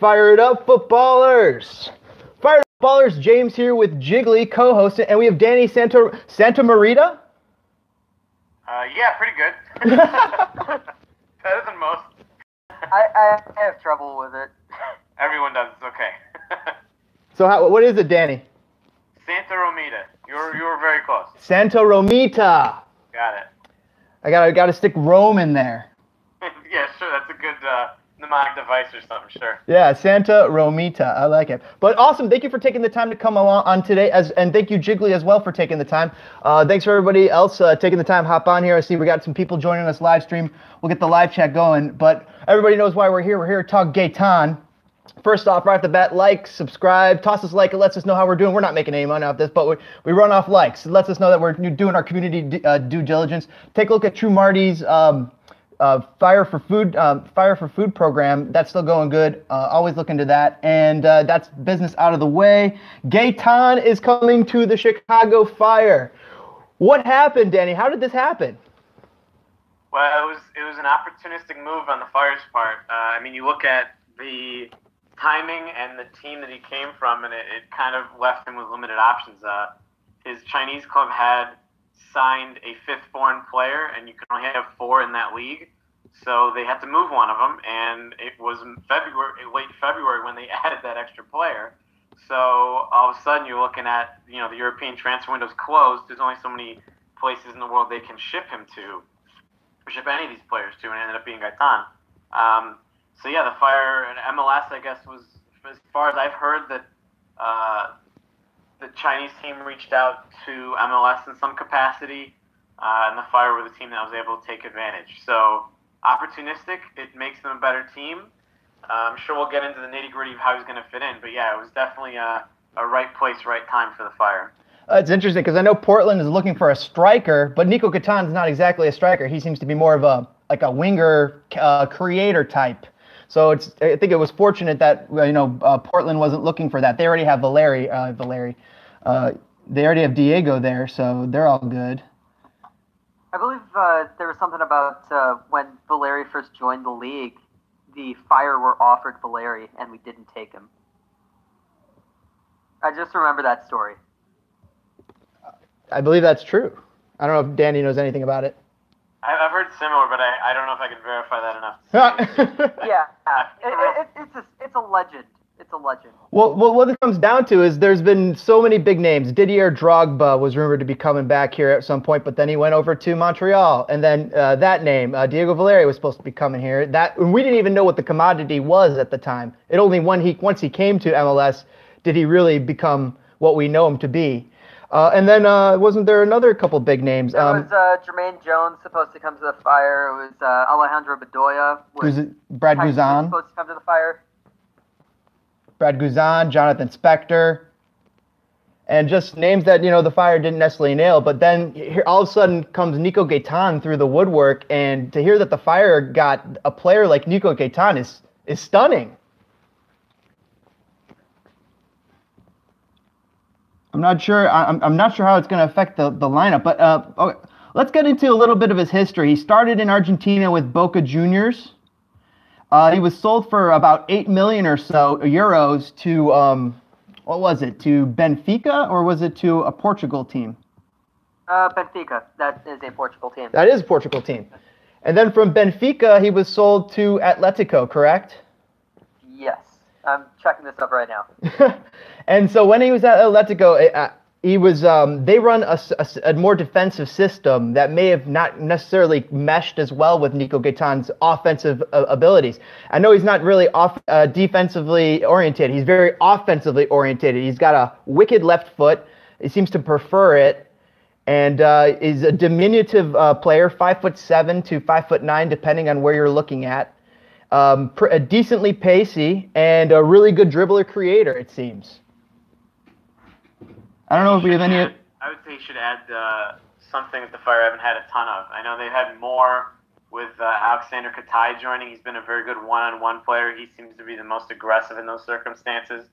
Fired up footballers! Fired up footballers, James here with Jiggly co-hosting, and we have Danny Santaromita? Yeah, pretty good. Better than most. I have trouble with it. Everyone does, it's okay. So what is it, Danny? Santaromita. You were very close. Santaromita. Got it. I gotta stick Rome in there. Yeah, sure, that's a good mnemonic device or something, sure. Yeah, Santaromita. I like it. But awesome, thank you for taking the time to come along on today, and thank you, Jiggly, as well, for taking the time. Thanks for everybody else taking the time. Hop on here. I see we got some people joining us live stream. We'll get the live chat going, but everybody knows why we're here. We're here to talk Gaitán. First off, right off the bat, like, subscribe, toss us a like. It lets us know how we're doing. We're not making any money off this, but we run off likes. It lets us know that we're doing our community due diligence. Take a look at True Marty's Fire for Food program. That's still going good. Always look into that. And that's business out of the way. Gaitán is coming to the Chicago Fire. What happened, Danny? How did this happen? Well, it was an opportunistic move on the Fire's part. I mean, you look at the timing and the team that he came from, and it kind of left him with limited options. His Chinese club had signed a fifth foreign player, and you can only have four in that league, so they had to move one of them, and it was late February when they added that extra player. So all of a sudden you're looking at, you know, the European transfer window's closed. There's only so many places in the world they can ship him to, or ship any of these players to, and it ended up being Gaitán. So yeah, the Fire and MLS, I guess, was, as far as I've heard, that the Chinese team reached out to MLS in some capacity, and the Fire were the team that was able to take advantage. So opportunistic, it makes them a better team. I'm sure we'll get into the nitty-gritty of how he's going to fit in, but yeah, it was definitely a right place, right time for the Fire. It's interesting because I know Portland is looking for a striker, but Niko Gaitán's not exactly a striker. He seems to be more of a winger, creator type. So I think it was fortunate that, you know, Portland wasn't looking for that. They already have they already have Diego there, so they're all good. I believe there was something about when Valeri first joined the league, the Fire were offered Valeri, and we didn't take him. I just remember that story. I believe that's true. I don't know if Danny knows anything about it. I've heard similar, but I don't know if I can verify that enough. Yeah, it's a legend. It's a legend. Well, what it comes down to is there's been so many big names. Didier Drogba was rumored to be coming back here at some point, but then he went over to Montreal, and then that name, Diego Valeri, was supposed to be coming here. That, and we didn't even know what the commodity was at the time. It only once he came to MLS did he really become what we know him to be. And then wasn't there another couple big names? There was Jermaine Jones supposed to come to the Fire. It was Alejandro Bedoya. Brad Guzan supposed to come to the Fire. Brad Guzan, Jonathan Spector, and just names that, you know, the Fire didn't necessarily nail. But then here, all of a sudden comes Niko Gaitán through the woodwork, and to hear that the Fire got a player like Niko Gaitán is stunning. I'm not sure. I'm not sure how it's going to affect the lineup, but okay. Let's get into a little bit of his history. He started in Argentina with Boca Juniors. He was sold for about 8 million or so euros to what was it? To Benfica, or was it to a Portugal team? Benfica. That is a Portugal team. That is a Portugal team. And then from Benfica, he was sold to Atletico. Correct? Yes. I'm checking this up right now. And so when he was at Atletico, he was they run a more defensive system that may have not necessarily meshed as well with Niko Gaitán's offensive abilities. I know he's not really defensively oriented. He's very offensively oriented. He's got a wicked left foot. He seems to prefer it, and is a diminutive player, 5'7" to 5'9", depending on where you're looking at. Decently pacey and a really good dribbler creator, it seems. I don't know if we have any. I would say you should add something that the Fire haven't had a ton of. I know they've had more with Aleksandar Katai joining. He's been a very good one-on-one player. He seems to be the most aggressive in those circumstances.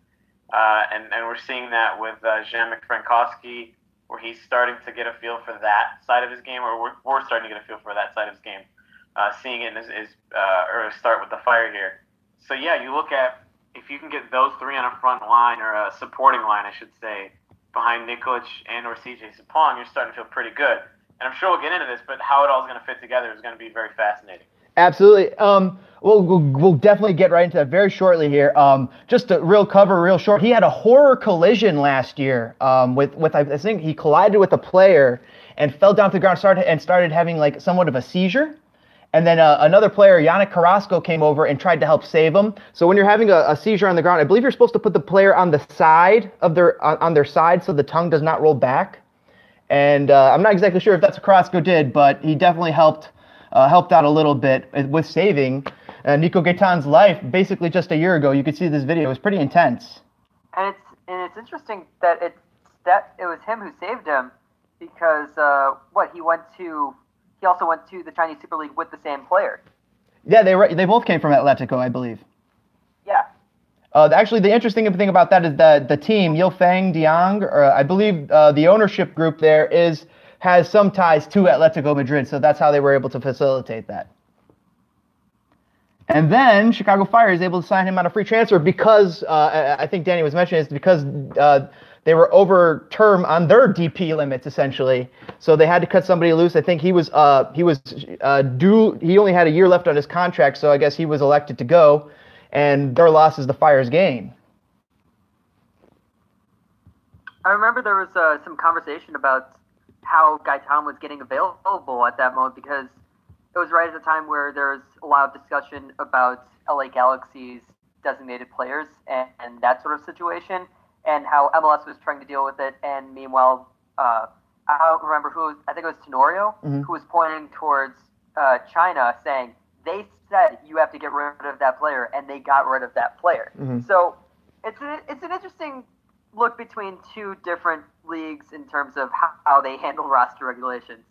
And we're seeing that with Jean McFrankowski, where he's starting to get a feel for that side of his game, or we're starting to get a feel for that side of his game. Seeing it is or start with the Fire here. So yeah, you look at if you can get those three on a front line, or a supporting line, I should say, behind Nikolić and or C.J. Sapong, you're starting to feel pretty good. And I'm sure we'll get into this, but how it all is going to fit together is going to be very fascinating. Absolutely. We'll definitely get right into that very shortly here. Just a real cover, real short. He had a horror collision last year with I think he collided with a player and fell down to the ground, started having like somewhat of a seizure. And then another player, Yannick Carrasco, came over and tried to help save him. So when you're having a seizure on the ground, I believe you're supposed to put the player on the side of their side so the tongue does not roll back. And I'm not exactly sure if that's what Carrasco did, but he definitely helped out a little bit with saving Niko Gaitán's life basically just a year ago. You could see this video; it was pretty intense. And it's interesting that it was him who saved him, because he also went to the Chinese Super League with the same player. Yeah, they both came from Atletico, I believe. Yeah. Actually, the interesting thing about that is the team Yifang Dalian, or I believe the ownership group there has some ties to Atletico Madrid, so that's how they were able to facilitate that. And then Chicago Fire is able to sign him on a free transfer because, I think Danny was mentioning, it's because they were over term on their DP limits, essentially. So they had to cut somebody loose. I think he only had a year left on his contract, so I guess he was elected to go, and their loss is the Fire's gain. I remember there was some conversation about how Gaitán was getting available at that moment, because it was right at the time where there was a lot of discussion about LA Galaxy's designated players and that sort of situation, and how MLS was trying to deal with it. And meanwhile, I don't remember I think it was Tenorio, mm-hmm. who was pointing towards China, saying, they said you have to get rid of that player, and they got rid of that player. Mm-hmm. So it's an interesting look between two different leagues in terms of how they handle roster regulations.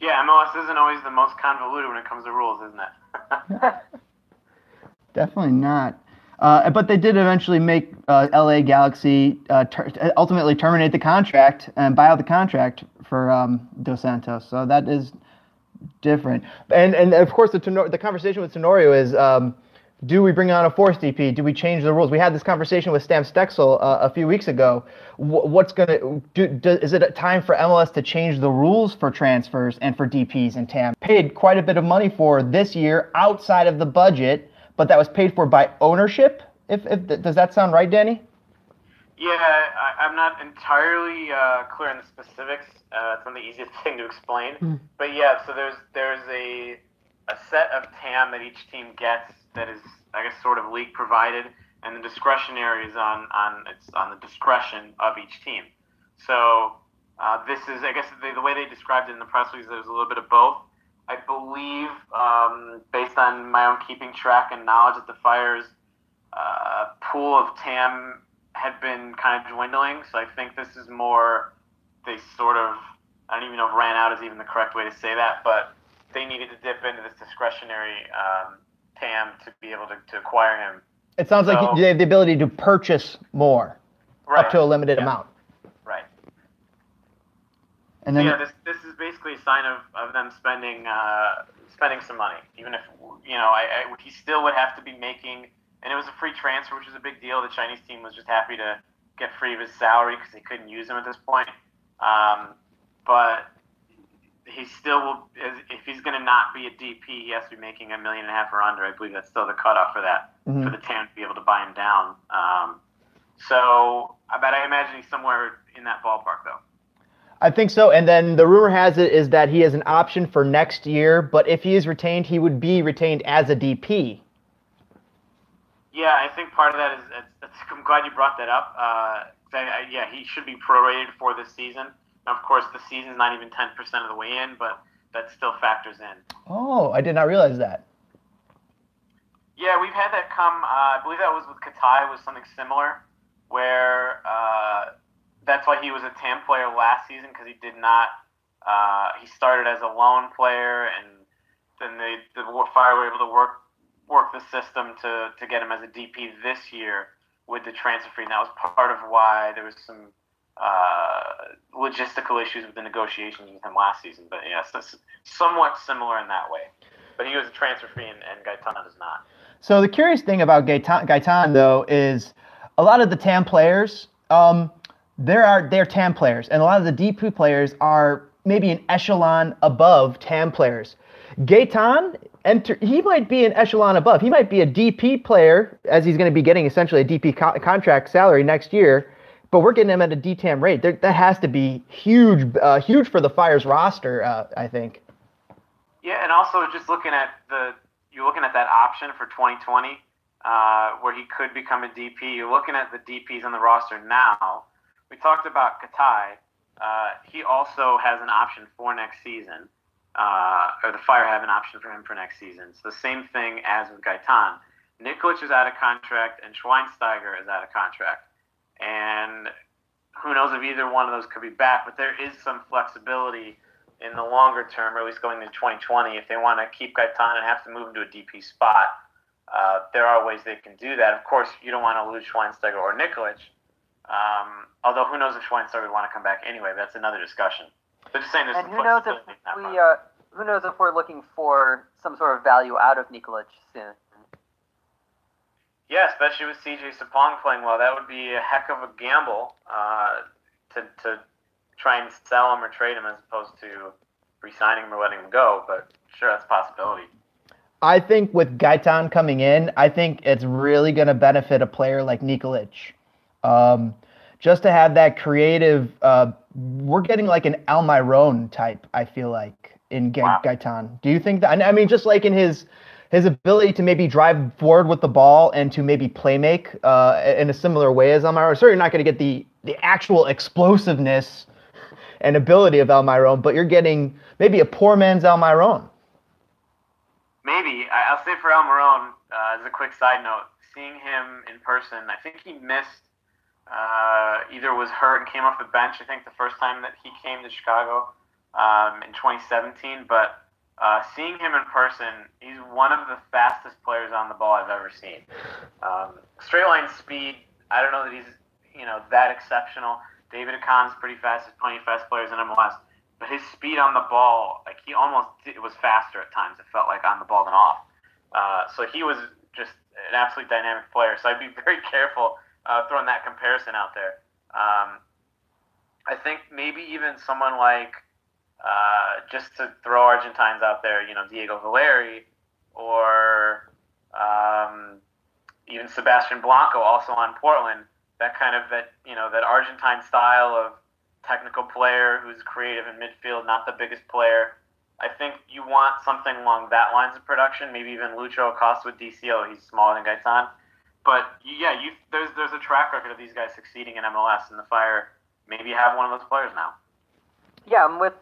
Yeah, MLS isn't always the most convoluted when it comes to rules, isn't it? Definitely not. But they did eventually make LA Galaxy ultimately terminate the contract and buy out the contract for Dos Santos. So that is different. And of course, the conversation with Tenorio is, do we bring on a fourth DP? Do we change the rules? We had this conversation with Stam Stexel a few weeks ago. What's going to do? Is it time for MLS to change the rules for transfers and for DPs and TAM? Paid quite a bit of money for this year outside of the budget, but that was paid for by ownership. If does that sound right, Danny? Yeah, I'm not entirely clear on the specifics. It's not the easiest thing to explain, but yeah. So there's a set of TAM that each team gets. That is, I guess, sort of league provided, and the discretionary is on the discretion of each team. So this is, I guess, the way they described it in the press release, there's a little bit of both. I believe, based on my own keeping track and knowledge, that the Fire's pool of TAM had been kind of dwindling. So I think this is more, they sort of, I don't even know if ran out is even the correct way to say that, but they needed to dip into this discretionary TAM to be able to acquire him. It sounds like they have the ability to purchase more, right, up to a limited amount. Right. And then this is basically a sign of them spending some money, even if he still would have to be making. And it was a free transfer, which was a big deal. The Chinese team was just happy to get free of his salary because they couldn't use him at this point. But he still will, if he's going to not be a DP, he has to be making $1.5 million or under. I believe that's still the cutoff for that, mm-hmm. for the TAM to be able to buy him down. So, but I imagine he's somewhere in that ballpark, though. I think so. And then the rumor has it is that he has an option for next year, but if he is retained, he would be retained as a DP. Yeah, I think part of that is, I'm glad you brought that up. He should be prorated for this season. Of course, the season's not even 10% of the way in, but that still factors in. Oh, I did not realize that. Yeah, we've had that come, I believe that was with Katai, was something similar, where that's why he was a TAM player last season, because he did not, he started as a loan player, and then the Fire were able to work the system to get him as a DP this year with the transfer fee, and that was part of why there was some logistical issues with the negotiations with him last season. But yes, that's somewhat similar in that way. but he was a transfer fee, and Gaitán is not. So the curious thing about Gaitán though, is a lot of the TAM players, they're TAM players, and a lot of the DP players are maybe an echelon above TAM players. Gaitán, he might be an echelon above. He might be a DP player, as he's going to be getting essentially a DP contract salary next year, but we're getting him at a DTAM rate. That has to be huge, huge for the Fire's roster, I think. Yeah, and also just looking at you're looking at that option for 2020, where he could become a DP. You're looking at the DPs on the roster now. We talked about Katai. He also has an option for next season, or the Fire have an option for him for next season. It's the same thing as with Gaitán. Nikolić is out of contract, and Schweinsteiger is out of contract. And who knows if either one of those could be back, but there is some flexibility in the longer term, or at least going into 2020, if they want to keep Gaitán and have to move him to a DP spot, there are ways they can do that. Of course, you don't want to lose Schweinsteiger or Nikolić, although who knows if Schweinsteiger would want to come back anyway, but that's another discussion. But just saying there's some flexibility in that front. Who knows if we're looking for some sort of value out of Nikolić soon. Yeah, especially with C.J. Sapong playing well, that would be a heck of a gamble to try and sell him or trade him as opposed to re-signing him or letting him go. But sure, that's a possibility. I think with Gaitán coming in, I think it's really going to benefit a player like Nikolić. Just to have that creative, we're getting like an Almirón type, I feel like, in Gaitán. Do you think that? I mean, just like in his ability to maybe drive forward with the ball and to maybe play make in a similar way as Almirón. Sure, you're not going to get the actual explosiveness and ability of Almirón, but you're getting maybe a poor man's Almirón. Maybe. I'll say for Almirón, as a quick side note, seeing him in person, I think he missed, either was hurt and came off the bench, I think the first time that he came to Chicago in 2017, but seeing him in person, he's one of the fastest players on the ball I've ever seen. Straight line speed, I don't know that he's that exceptional. David Acon's pretty fast. There's plenty of fast players in MLS. But his speed on the ball, like he almost was faster at times. It felt like on the ball than off. So he was just an absolute dynamic player. So I'd be very careful throwing that comparison out there. I think maybe even someone like, just to throw Argentines out there, Diego Valeri or even Sebastian Blanco, also on Portland, that Argentine style of technical player who's creative in midfield, not the biggest player. I think you want something along that lines of production, maybe even Lucho Acosta with DCO. He's smaller than Gaitán. But, yeah, there's a track record of these guys succeeding in MLS, and the Fire maybe have one of those players now. Yeah, and with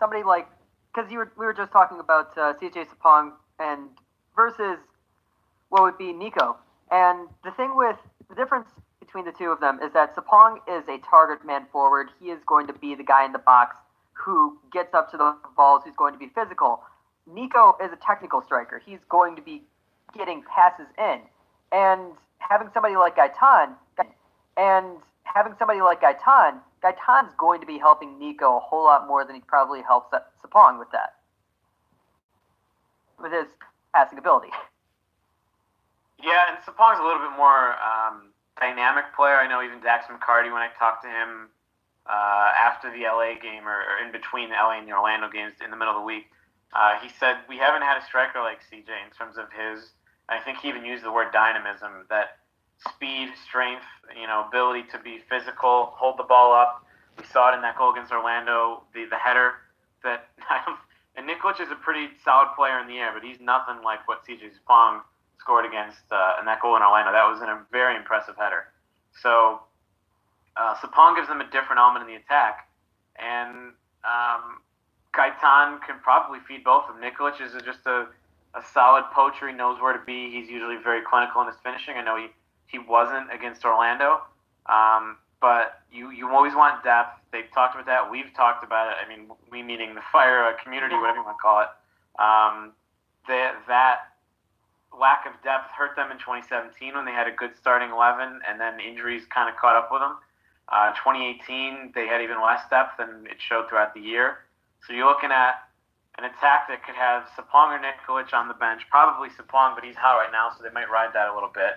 somebody like – because we were just talking about C.J. Sapong and versus what would be Niko. And the thing with – the difference between the two of them is that Sapong is a target man forward. He is going to be the guy in the box who gets up to the balls, who's going to be physical. Niko is a technical striker. He's going to be getting passes in. And having somebody like Gaitán, Gaitán's going to be helping Niko a whole lot more than he probably helps Sapong with that. With his passing ability. Yeah, and Sapong's a little bit more dynamic player. I know even Dax McCarty, when I talked to him after the LA game or in between the LA and the Orlando games in the middle of the week, he said, we haven't had a striker like CJ in terms of his, I think he even used the word dynamism, that speed, strength, ability to be physical, hold the ball up. We saw it in that goal against Orlando, the header. And Nikolić is a pretty solid player in the air, but he's nothing like what C.J. Sapong scored against in that goal in Orlando. That was a very impressive header. So Sapong gives them a different element in the attack, and Gaitán can probably feed both of them. Nikolić is just a solid poacher. He knows where to be. He's usually very clinical in his finishing. I know he wasn't against Orlando, but you always want depth. They've talked about that. We've talked about it. I mean, we meaning the Fire community, whatever you want to call it. That lack of depth hurt them in 2017 when they had a good starting 11, and then injuries kind of caught up with them. 2018, they had even less depth, and it showed throughout the year. So you're looking at an attack that could have Sapong or Nikolić on the bench, probably Sapong, but he's hot right now, so they might ride that a little bit.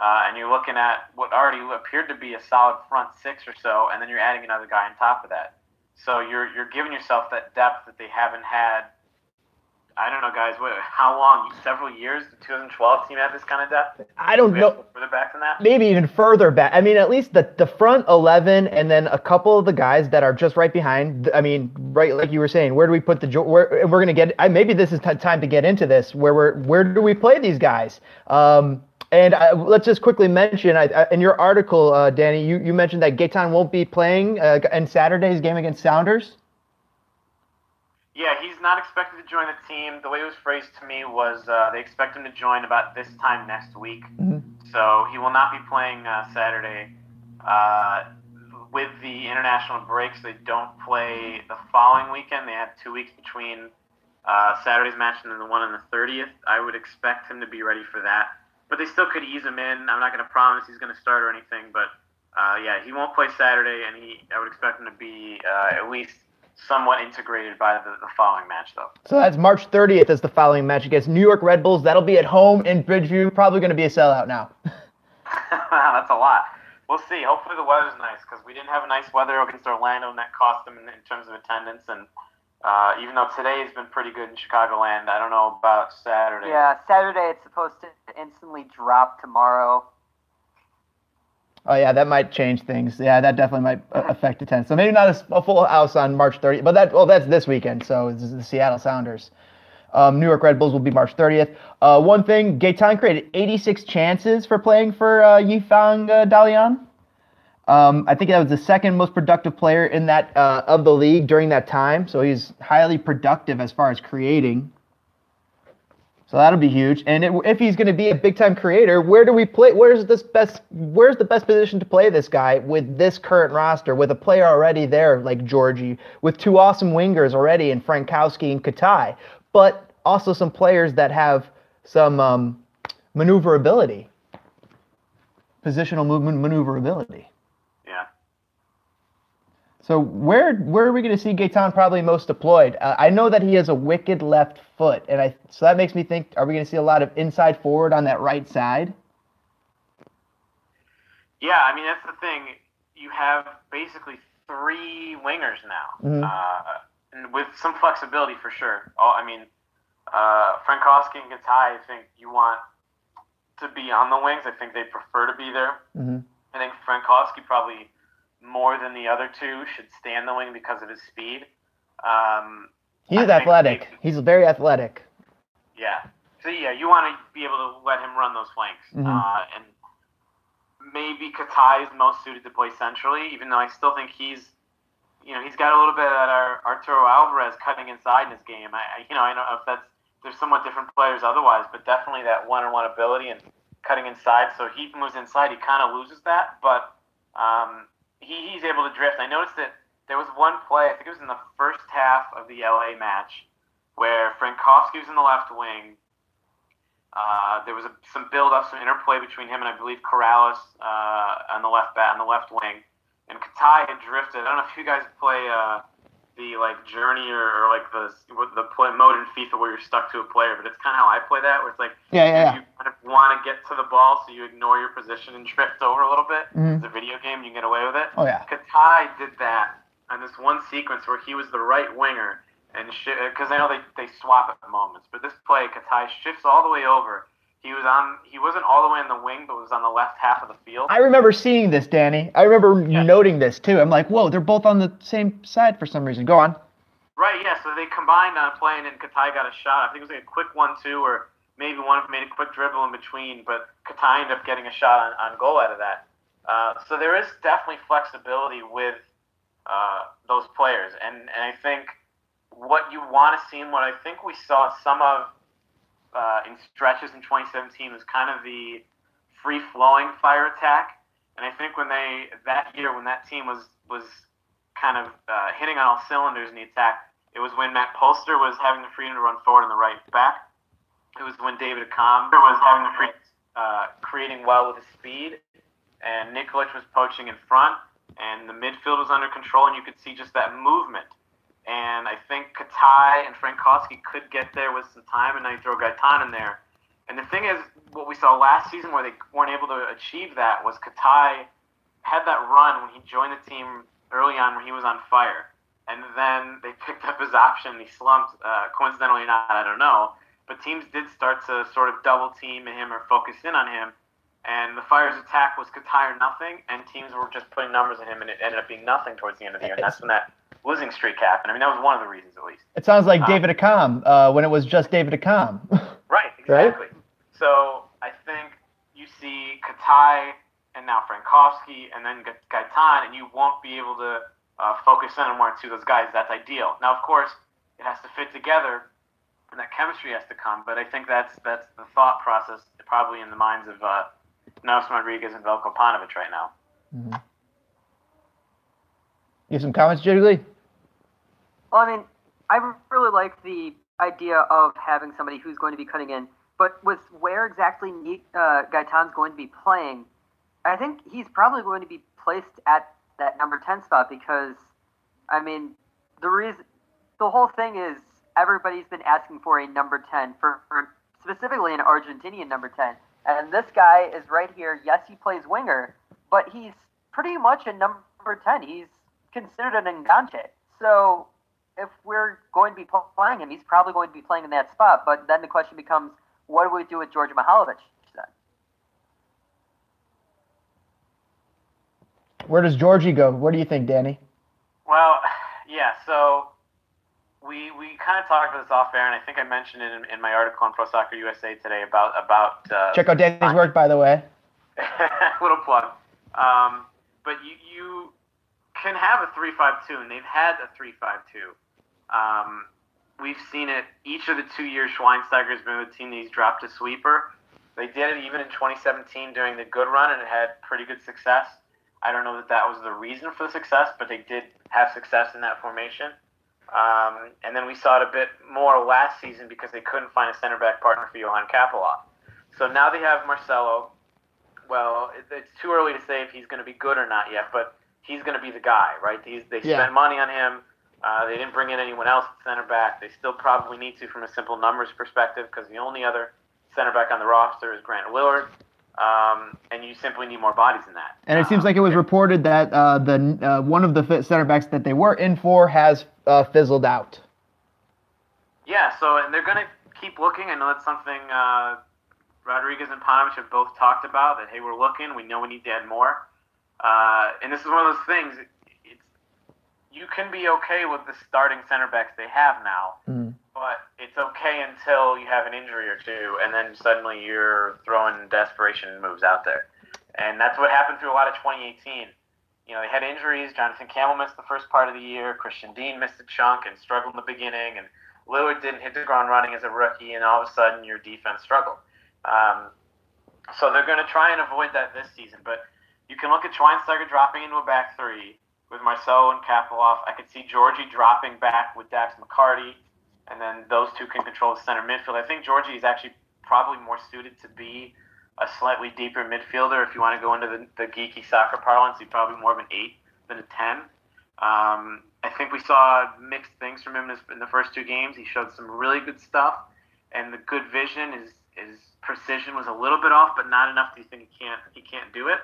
And you're looking at what already appeared to be a solid front six or so, and then you're adding another guy on top of that. So you're giving yourself that depth that they haven't had, I don't know, guys, how long? Several years? The 2012 team had this kind of depth? I don't know. Further back than that? Maybe even further back. I mean, at least the front 11 and then a couple of the guys that are just right behind. I mean, right, like you were saying, where do we put we're going to get – maybe this is time to get into this. Where do we play these guys? And let's just quickly mention, in your article, Danny, you mentioned that Gaitán won't be playing in Saturday's game against Sounders. Yeah, he's not expected to join the team. The way it was phrased to me was they expect him to join about this time next week. Mm-hmm. So he will not be playing Saturday. With the international breaks, they don't play the following weekend. They have 2 weeks between Saturday's match and then the one on the 30th. I would expect him to be ready for that. But they still could ease him in. I'm not going to promise he's going to start or anything, but yeah, he won't play Saturday, and I would expect him to be at least somewhat integrated by the following match, though. So that's March 30th is the following match against New York Red Bulls. That'll be at home in Bridgeview. Probably going to be a sellout now. That's a lot. We'll see. Hopefully the weather's nice, because we didn't have nice weather against Orlando, and that cost them in terms of attendance. And even though today has been pretty good in Chicagoland, I don't know about Saturday. Yeah, Saturday it's supposed to instantly drop tomorrow. Oh, yeah, that might change things. Yeah, that definitely might affect attendance. So maybe not a full house on March 30th, but that's this weekend, so it's the Seattle Sounders. New York Red Bulls will be March 30th. One thing, Gaitán created 86 chances for playing for Yifang Dalian. I think that was the second most productive player in that of the league during that time. So he's highly productive as far as creating. So that'll be huge. And if he's going to be a big-time creator, where do we play? Where's the best position to play this guy with this current roster, with a player already there like Georgie, with two awesome wingers already in Frankowski and Katai, but also some players that have some maneuverability, positional movement maneuverability. So where are we going to see Gaitán probably most deployed? I know that he has a wicked left foot, and so that makes me think, are we going to see a lot of inside forward on that right side? Yeah, I mean, that's the thing. You have basically three wingers now, mm-hmm. And with some flexibility for sure. Frankowski and Katai, I think you want to be on the wings. I think they prefer to be there. Mm-hmm. I think Frankowski probably more than the other two should stay on the wing because of his speed. He's athletic. He's very athletic. Yeah. So, yeah, you want to be able to let him run those flanks. Mm-hmm. And maybe Katai is most suited to play centrally, even though I still think he's got a little bit of that Arturo Alvarez cutting inside in his game. I don't know if there's somewhat different players otherwise, but definitely that one-on-one ability and cutting inside. So he moves inside, he kind of loses that, but he's able to drift. I noticed that there was one play, I think it was in the first half of the LA match, where Frankowski was in the left wing. There was some build-up, some interplay between him and I believe Corrales on the left wing. And Katai had drifted. I don't know if you guys play Journey or like the play mode in FIFA where you're stuck to a player, but it's kind of how I play that, where it's like you kind of want to get to the ball, so you ignore your position and drift over a little bit. Mm-hmm. It's a video game, you can get away with it. Oh yeah, Katai did that on this one sequence where he was the right winger, and because I know they swap at moments, but this play Katai shifts all the way over. He wasn't all the way on the wing, but was on the left half of the field. I remember seeing this, Danny. I remember noting this, too. I'm like, whoa, they're both on the same side for some reason. Go on. Right, yeah, so they combined on a play, and then Katai got a shot. I think it was like a quick 1-2, or maybe one of them made a quick dribble in between, but Katai ended up getting a shot on goal out of that. So there is definitely flexibility with those players. And I think what you want to see, and what I think we saw some of, in stretches in 2017 was kind of the free-flowing fire attack. And I think when that team was kind of hitting on all cylinders in the attack, it was when Matt Polster was having the freedom to run forward on the right back. It was when David Acom was having the freedom, creating well with his speed, and Nikolić was poaching in front, and the midfield was under control, and you could see just that movement. And I think Katai and Frankowski could get there with some time, and I throw Gaitán in there. And the thing is, what we saw last season where they weren't able to achieve that was Katai had that run when he joined the team early on when he was on fire. And then they picked up his option and he slumped, coincidentally or not, I don't know. But teams did start to sort of double team him or focus in on him. And the Fire's attack was Katai or nothing, and teams were just putting numbers on him, and it ended up being nothing towards the end of the year. And that's when that losing streak happened. I mean, that was one of the reasons, at least. It sounds like David Akam, when it was just David Akam. Right, exactly. Right? So I think you see Katai and now Frankowski and then Gaitán, and you won't be able to focus in on one or two of those guys. That's ideal. Now, of course, it has to fit together, and that chemistry has to come. But I think that's the thought process probably in the minds of Nelson Rodriguez and Veljko Paunović right now. Mm-hmm. You have some comments, Jiggly? Well, I mean, I really like the idea of having somebody who's going to be cutting in, but with where exactly Gaitán's going to be playing, I think he's probably going to be placed at that number 10 spot because, I mean, the whole thing is everybody's been asking for a number 10, for specifically an Argentinian number 10. And this guy is right here. Yes, he plays winger, but he's pretty much a number 10. He's considered an enganche. So if we're going to be playing him, he's probably going to be playing in that spot. But then the question becomes, what do we do with Georgie Mihailović then? Where does Georgie go? What do you think, Danny? Well, yeah, so we kind of talked about this off air, and I think I mentioned it in my article on Pro Soccer USA today about check out Danny's work, by the way. Little plug. But you can have a 3-5-2, and they've had a 3-5-2. We've seen it each of the 2 years Schweinsteiger's been with the team that he's dropped a sweeper. They did it even in 2017 during the good run, and it had pretty good success. I don't know that that was the reason for the success, but they did have success in that formation. And then we saw it a bit more last season because they couldn't find a center back partner for Johan Kapalov. So now they have Marcelo. Well, it's too early to say if he's going to be good or not yet, but he's going to be the guy, right? They spent money on him. They didn't bring in anyone else at center back. They still probably need to from a simple numbers perspective because the only other center back on the roster is Grant Willard. And you simply need more bodies than that. And it seems like it was reported that the one of the center backs that they were in for has fizzled out. Yeah, so and they're going to keep looking. I know that's something Rodriguez and Paunović have both talked about, that, hey, we're looking. We know we need to add more. And this is one of those things. You can be okay with the starting center backs they have now. Mm. But it's okay until you have an injury or two, and then suddenly you're throwing desperation moves out there. And that's what happened through a lot of 2018. You know, they had injuries. Jonathan Campbell missed the first part of the year. Christian Dean missed a chunk and struggled in the beginning. And Lillard didn't hit the ground running as a rookie, and all of a sudden your defense struggled. So they're going to try and avoid that this season. But you can look at Schweinsteiger dropping into a back three with Marcelo and Kapilov. I could see Georgie dropping back with Dax McCarty. And then those two can control the center midfield. I think Georgie is actually probably more suited to be a slightly deeper midfielder. If you want to go into the geeky soccer parlance, he's probably more of an 8 than a 10. I think we saw mixed things from him in the first two games. He showed some really good stuff, and the good vision, his precision was a little bit off, but not enough that you think he can't do it.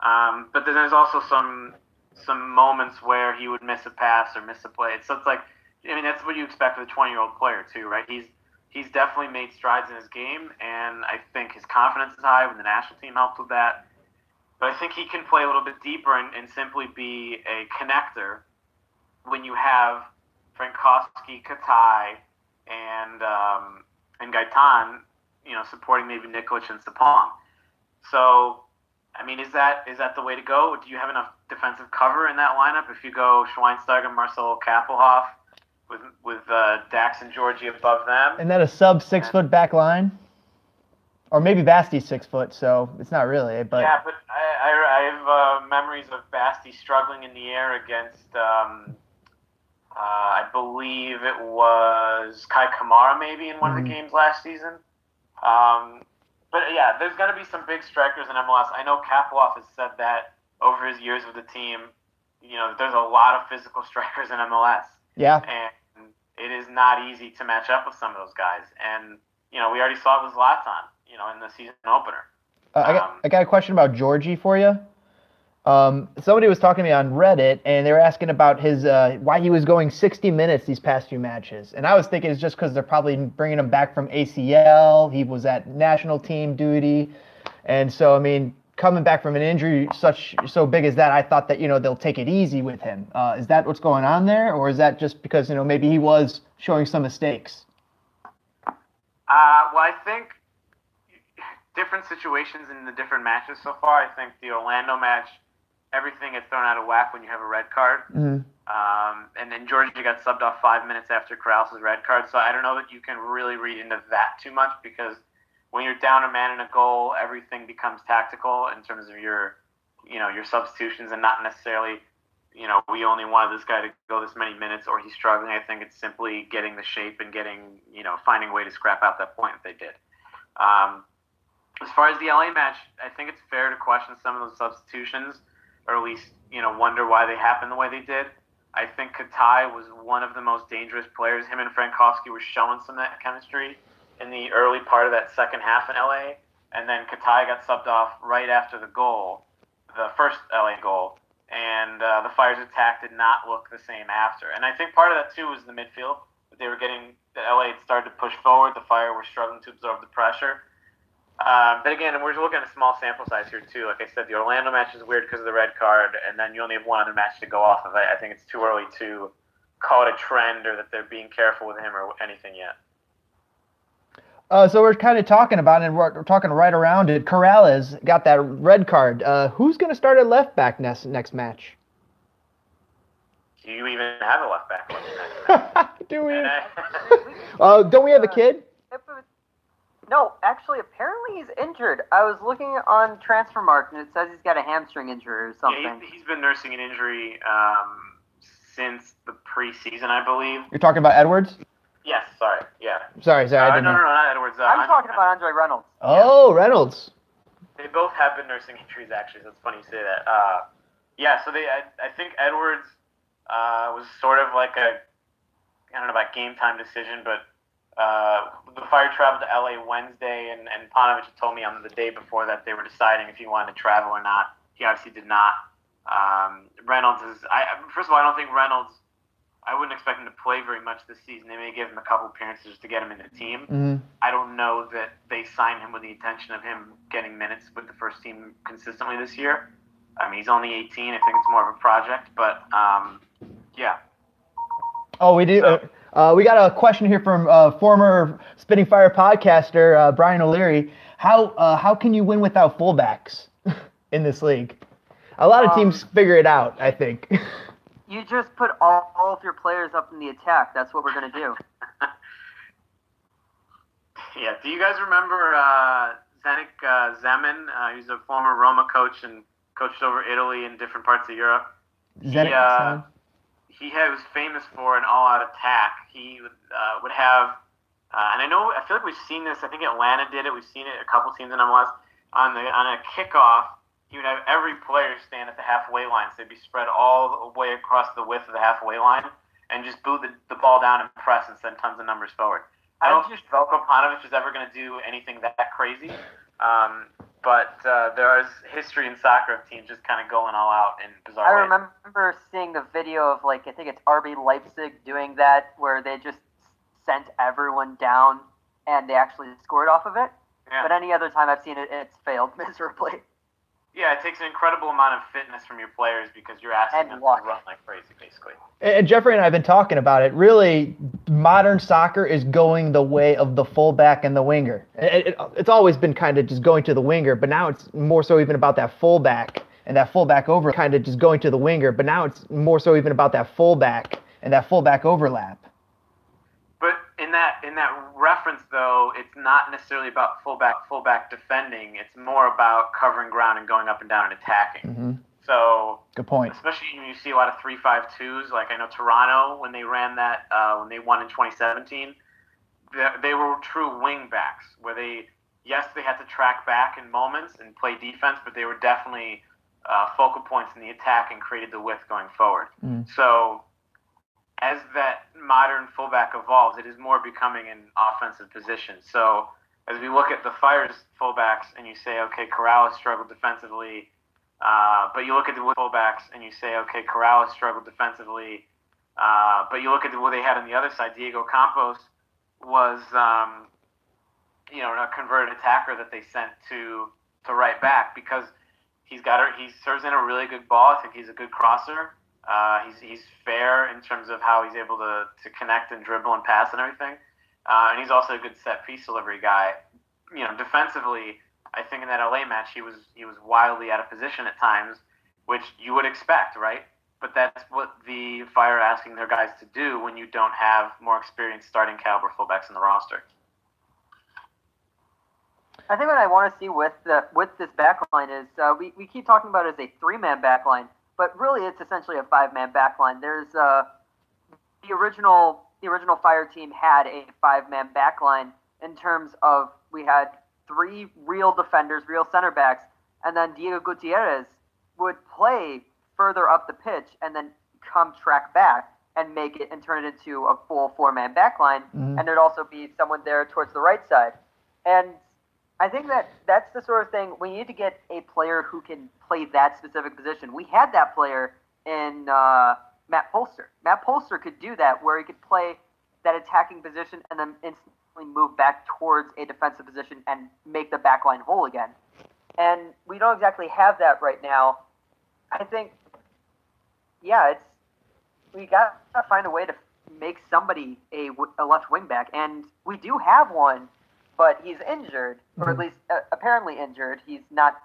But then there's also some moments where he would miss a pass or miss a play. So it's like, I mean, that's what you expect with a 20-year-old player, too, right? He's definitely made strides in his game, and I think his confidence is high when the national team helped with that. But I think he can play a little bit deeper and simply be a connector when you have Frankowski, Katai, and Gaitán, you know, supporting maybe Nikolić and Sapong. So, I mean, is that the way to go? Do you have enough defensive cover in that lineup if you go Schweinsteiger, Marcelo, Kapelhoff, with Dax and Georgie above them? And then a sub 6 foot back line, or maybe Basti's 6 foot, so it's not really. But yeah, but I have memories of Basti struggling in the air against I believe it was Kai Kamara maybe in one of the games last season. But yeah, there's going to be some big strikers in MLS. I know Kapilov has said that over his years with the team. You know, there's a lot of physical strikers in MLS. Yeah. And it is not easy to match up with some of those guys. And, you know, we already saw it with Zlatan, you know, in the season opener. I got a question about Georgie for you. Somebody was talking to me on Reddit, and they were asking about his why he was going 60 minutes these past few matches. And I was thinking it's just because they're probably bringing him back from ACL. He was at national team duty. And so, I mean, coming back from an injury so big as that, I thought that, you know, they'll take it easy with him. Is that what's going on there? Or is that just because, you know, maybe he was showing some mistakes? Well, I think different situations in the different matches so far. I think the Orlando match, everything gets thrown out of whack when you have a red card. Mm-hmm. And then Georgia got subbed off 5 minutes after Corrales' red card. So I don't know that you can really read into that too much, because when you're down a man and a goal, everything becomes tactical in terms of your, you know, your substitutions, and not necessarily, you know, we only wanted this guy to go this many minutes or he's struggling. I think it's simply getting the shape and getting, you know, finding a way to scrap out that point that they did. As far as the LA match, I think it's fair to question some of those substitutions, or at least, you know, wonder why they happened the way they did. I think Katai was one of the most dangerous players. Him and Frankowski were showing some of that chemistry in the early part of that second half in LA, and then Katai got subbed off right after the goal, the first LA goal, and the Fire's attack did not look the same after. And I think part of that, too, was the midfield. They were getting – the LA had started to push forward. The Fire were struggling to absorb the pressure. But again, we're looking at a small sample size here too. Like I said, the Orlando match is weird because of the red card, and then you only have one other match to go off of. I think it's too early to call it a trend or that they're being careful with him or anything yet. So we're kind of talking about it, and we're talking right around it. Corrales got that red card. Who's going to start at left back next match? Do you even have a left back? Do we? Don't we have a kid? No, actually, apparently he's injured. I was looking on Transfermarkt, and it says he's got a hamstring injury or something. Yeah, he's been nursing an injury since the preseason, I believe. You're talking about Edwards? Yes, sorry. Yeah. Sorry. No, not Edwards. I'm talking about Andre Reynolds. Oh, yeah. Reynolds. They both have been nursing injuries, actually. So it's funny you say that. So I think Edwards was sort of like a, I don't know about game time decision, but the Fire traveled to LA Wednesday, and Paunović told me on the day before that they were deciding if he wanted to travel or not. He obviously did not. Reynolds is, first of all, I don't think Reynolds, I wouldn't expect him to play very much this season. They may give him a couple appearances just to get him in the team. Mm-hmm. I don't know that they signed him with the intention of him getting minutes with the first team consistently this year. I mean, he's only 18. I think it's more of a project, but yeah. Oh, we do. So, we got a question here from former Spitting Fire podcaster Brian O'Leary. How can you win without fullbacks in this league? A lot of teams figure it out, I think. You just put all of your players up in the attack. That's what we're going to do. Yeah. Do you guys remember Zenik Zeman? He's a former Roma coach and coached over Italy and different parts of Europe. Zenik Zeman? He was famous for an all-out attack. He would have, and I feel like we've seen this. I think Atlanta did it. We've seen it a couple teams in MLS. On a kickoff, he would have every player stand at the halfway line. So they'd be spread all the way across the width of the halfway line and just boot the ball down and press and send tons of numbers forward. I don't think Veljko Paunović is ever going to do anything that crazy, but there is history in soccer of teams just kind of going all out in bizarre ways. I remember seeing the video of, like, I think it's RB Leipzig doing that, where they just sent everyone down and they actually scored off of it. Yeah. But any other time I've seen it, it's failed miserably. Yeah, it takes an incredible amount of fitness from your players because you're asking them to run like crazy, basically. And Jeffrey and I have been talking about it. Really, modern soccer is going the way of the fullback and the winger. It's always been kind of just going to the winger, but now it's more so even about that fullback and that fullback over. Kind of just going to the winger, but now it's more so even about that fullback and that fullback overlap. But in that reference, though, it's not necessarily about fullback defending. It's more about covering ground and going up and down and attacking. Mm-hmm. So good point. Especially when you see a lot of 3-5-2s. Like I know Toronto when they ran that when they won in 2017, they were true wing backs where they had to track back in moments and play defense, but they were definitely focal points in the attack and created the width going forward. Mm. So as that modern fullback evolves, it is more becoming an offensive position. So as we look at the Fire's fullbacks and you say, okay, Corrales struggled defensively, but you look at what they had on the other side. Diego Campos was, a converted attacker that they sent to right back because he serves in a really good ball. I think he's a good crosser. He's fair in terms of how he's able to connect and dribble and pass and everything. And he's also a good set piece delivery guy. You know, defensively, I think in that LA match he was wildly out of position at times, which you would expect, right? But that's what the Fire are asking their guys to do when you don't have more experienced starting caliber fullbacks in the roster. I think what I want to see with this backline is we keep talking about it as a three-man backline, but really it's essentially a five-man backline. There's the original Fire team had a five-man backline in terms of we had three real defenders, real center backs, and then Diego Gutierrez would play further up the pitch and then come track back and make it and turn it into a full four-man backline, mm-hmm. and there'd also be someone there towards the right side. And I think that's the sort of thing we need to get a player who can play that specific position. We had that player in Matt Polster. Matt Polster could do that, where he could play that attacking position and then instantly move back towards a defensive position and make the backline whole again. And we don't exactly have that right now. I think, we got to find a way to make somebody a left wing back, and we do have one. But he's injured, or at least apparently injured. He's not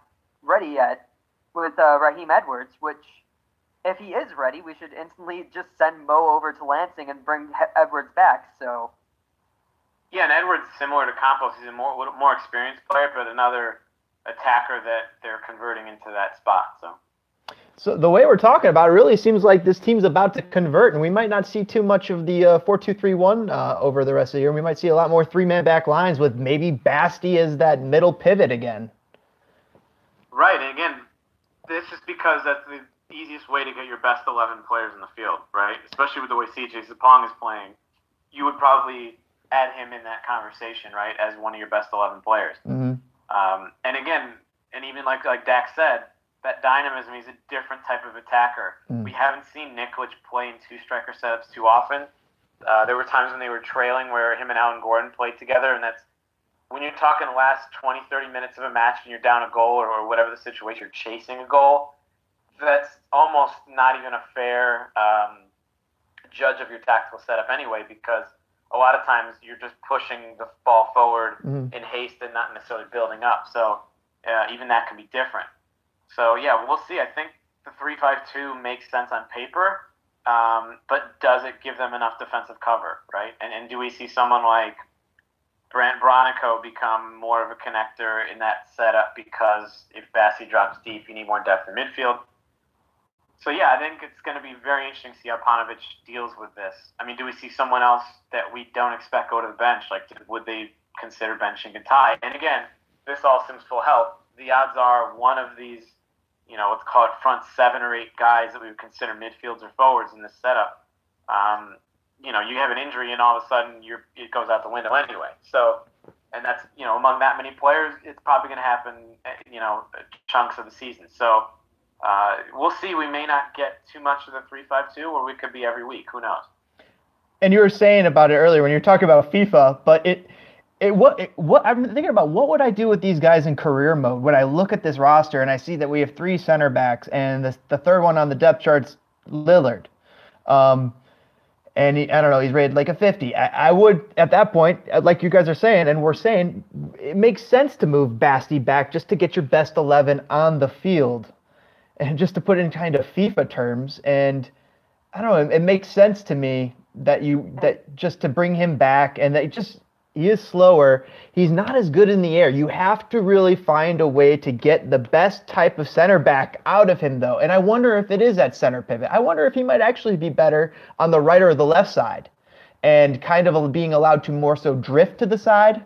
ready yet with Raheem Edwards, which if he is ready, we should instantly just send Mo over to Lansing and bring Edwards back. So, yeah, and Edwards, similar to Campos, he's a more experienced player, but another attacker that they're converting into that spot. So the way we're talking about it really seems like this team's about to convert, and we might not see too much of the 4-2-3-1 over the rest of the year. We might see a lot more three-man back lines with maybe Basti as that middle pivot again. Right, and again, this is because that's the easiest way to get your best 11 players in the field, right? Especially with the way C.J. Sapong is playing. You would probably add him in that conversation, right, as one of your best 11 players. Mm-hmm. And again, and even like Dax said, that dynamism, he's a different type of attacker. Mm. We haven't seen Nikolić play in two striker setups too often. There were times when they were trailing where him and Alan Gordon played together, and that's when you're talking the last 20, 30 minutes of a match and you're down a goal or whatever the situation, you're chasing a goal, that's almost not even a fair judge of your tactical setup anyway, because a lot of times you're just pushing the ball forward in haste and not necessarily building up. So even that can be different. So, yeah, we'll see. I think the 3-5-2 makes sense on paper, but does it give them enough defensive cover, right? And do we see someone like Brant Bronico become more of a connector in that setup because if Basti drops deep, you need more depth in midfield? So, yeah, I think it's going to be very interesting to see how Paunović deals with this. I mean, do we see someone else that we don't expect go to the bench? Like, would they consider benching Katai? And, again, this all seems full help. The odds are one of these let's call it front 7 or 8 guys that we would consider midfields or forwards in this setup. You have an injury and all of a sudden it goes out the window anyway. So, and that's, among that many players, it's probably going to happen, chunks of the season. So we'll see. We may not get too much of the 3-5-2 or we could be every week. Who knows? And you were saying about it earlier when you were talking about FIFA, but I'm thinking about what would I do with these guys in career mode when I look at this roster and I see that we have 3 center backs and the third one on the depth chart's Lillard. And I don't know, he's rated like a 50. I would, at that point, like you guys are saying and we're saying, it makes sense to move Basti back just to get your best 11 on the field and just to put it in kind of FIFA terms. And I don't know, it makes sense to me that just to bring him back and that just – he is slower. He's not as good in the air. You have to really find a way to get the best type of center back out of him, though. And I wonder if it is that center pivot. I wonder if he might actually be better on the right or the left side and kind of being allowed to more so drift to the side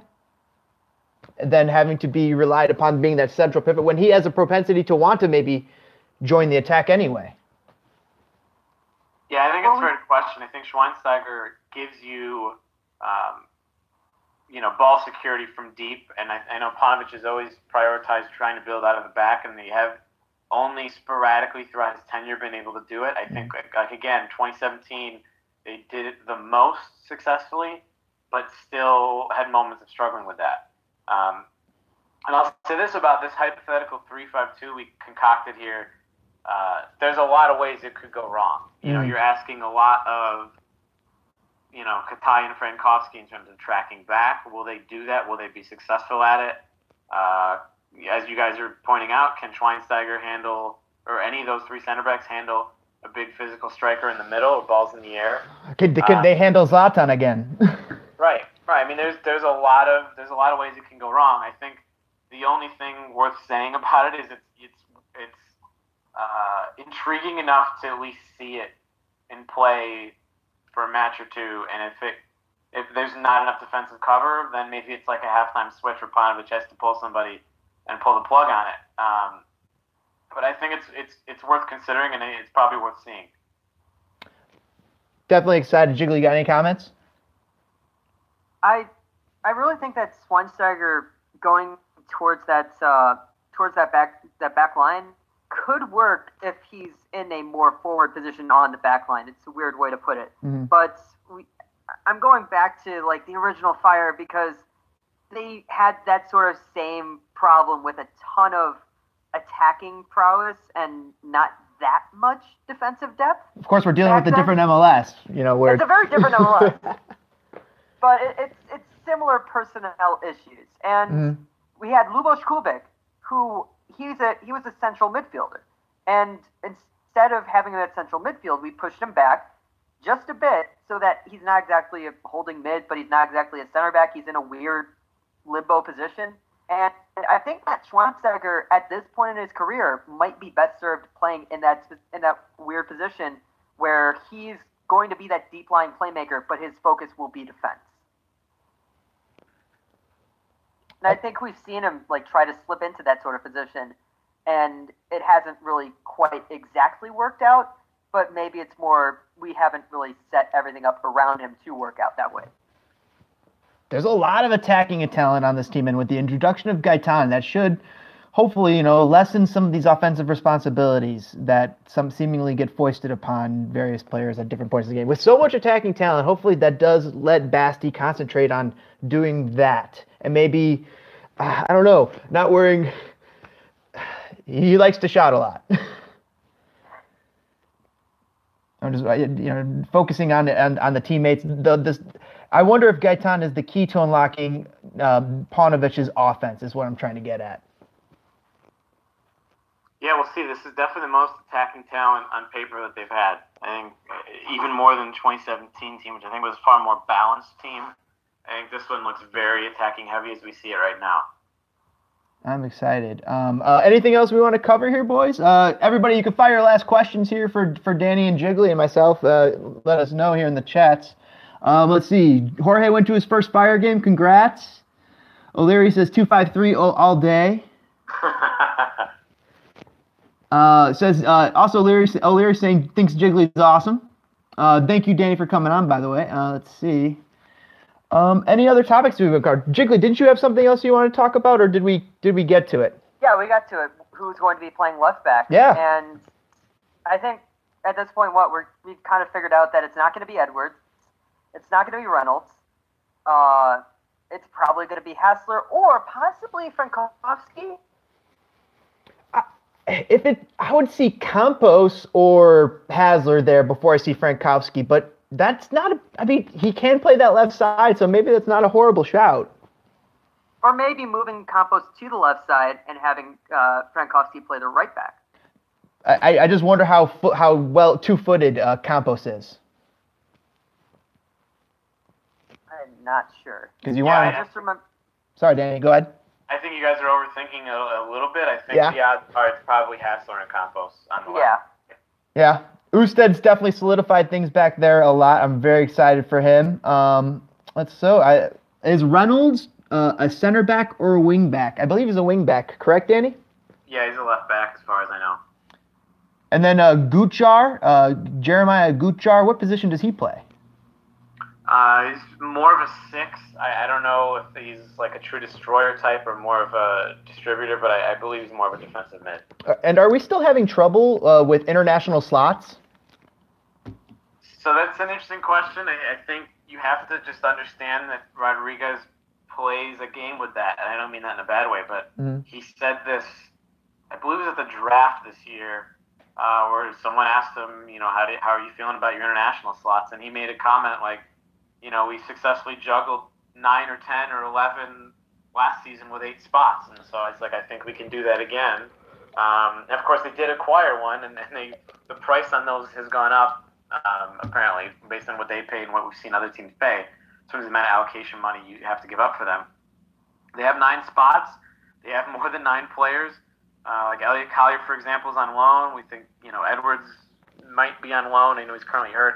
than having to be relied upon being that central pivot when he has a propensity to want to maybe join the attack anyway. Yeah, I think it's a fair question. I think Schweinsteiger gives you, ball security from deep. And I know Paunović has always prioritized trying to build out of the back, and they have only sporadically throughout his tenure been able to do it. I think, like again, 2017, they did it the most successfully, but still had moments of struggling with that. And I'll say this about this hypothetical 3-5-2 we concocted here. There's a lot of ways it could go wrong. You know, you're asking a lot of, Katai and Frankowski in terms of tracking back. Will they do that? Will they be successful at it? As you guys are pointing out, can Schweinsteiger handle, or any of those three center backs handle, a big physical striker in the middle or balls in the air? Could they handle Zlatan again? Right. I mean, there's a lot of ways it can go wrong. I think the only thing worth saying about it is it's intriguing enough to at least see it in play for a match or two. And if there's not enough defensive cover, then maybe it's like a halftime switch where Paunović has to pull somebody and pull the plug on it. But I think it's worth considering, and it's probably worth seeing. Definitely excited. Jiggly, got any comments? I really think that Schweinsteiger going towards that back line could work if he's in a more forward position on the back line. It's a weird way to put it, but I'm going back to like the original Fire, because they had that sort of same problem with a ton of attacking prowess and not that much defensive depth. Of course, we're dealing with a different MLS, It's a very different MLS, but it's similar personnel issues. And we had Lubos Kubek, who he was a central midfielder, and instead of having that central midfield, we pushed him back just a bit so that he's not exactly a holding mid, but he's not exactly a center back. He's in a weird limbo position. And I think that Schweinsteiger, at this point in his career, might be best served playing in that weird position where he's going to be that deep line playmaker, but his focus will be defense. And I think we've seen him like try to slip into that sort of position, and it hasn't really quite exactly worked out. But maybe it's more we haven't really set everything up around him to work out that way. There's a lot of attacking talent on this team, and with the introduction of Gaitán, that should hopefully, lessen some of these offensive responsibilities that some seemingly get foisted upon various players at different points of the game. With so much attacking talent, hopefully that does let Basti concentrate on doing that. And maybe, I don't know, not worrying. He likes to shout a lot. I'm just, focusing on the teammates. I wonder if Gaitán is the key to unlocking Paunovic's offense, is what I'm trying to get at. Yeah, we'll see. This is definitely the most attacking talent on paper that they've had. I think even more than the 2017 team, which I think was a far more balanced team. I think this one looks very attacking heavy as we see it right now. I'm excited. Anything else we want to cover here, boys? Everybody, you can fire your last questions here for Danny and Jiggly and myself. Let us know here in the chats. Let's see. Jorge went to his first Fire game. Congrats. O'Leary says 253 all day. Also O'Leary saying thinks Jiggly's awesome. Thank you, Danny, for coming on, by the way. Let's see. Any other topics we've covered? Jiggly, didn't you have something else you want to talk about, or did we get to it? Yeah, we got to it. Who's going to be playing left back? Yeah, and I think at this point, we've kind of figured out that it's not going to be Edwards, it's not going to be Reynolds, it's probably going to be Hassler or possibly Frankowski. I would see Campos or Hassler there before I see Frankowski, but. That's not he can play that left side, so maybe that's not a horrible shout. Or maybe moving Campos to the left side and having Frankowski play the right back. I just wonder how well two-footed Campos is. I'm not sure. Sorry, Danny, go ahead. I think you guys are overthinking a little bit. I think the odds are it's probably Hassler and Campos on the left. Yeah. Usted's definitely solidified things back there a lot. I'm very excited for him. Is Reynolds a center back or a wing back? I believe he's a wing back, correct, Danny? Yeah, he's a left back as far as I know. And then Guchar, Jeremiah Guchar, what position does he play? He's more of a six. I don't know if he's like a true destroyer type or more of a distributor, but I believe he's more of a defensive mid. And are we still having trouble with international slots? So that's an interesting question. I think you have to just understand that Rodriguez plays a game with that. And I don't mean that in a bad way, but he said this, I believe it was at the draft this year, where someone asked him, you know, how are you feeling about your international slots? And he made a comment like, you know, we successfully juggled 9 or 10 or 11 last season with 8 spots. And so it's like, I think we can do that again. And of course, they did acquire one, and the price on those has gone up, apparently, based on what they paid and what we've seen other teams pay. In terms of the amount of allocation money you have to give up for them. They have 9 spots. They have more than 9 players. Like Elliot Collier, for example, is on loan. We think, you know, Edwards might be on loan. I know he's currently hurt,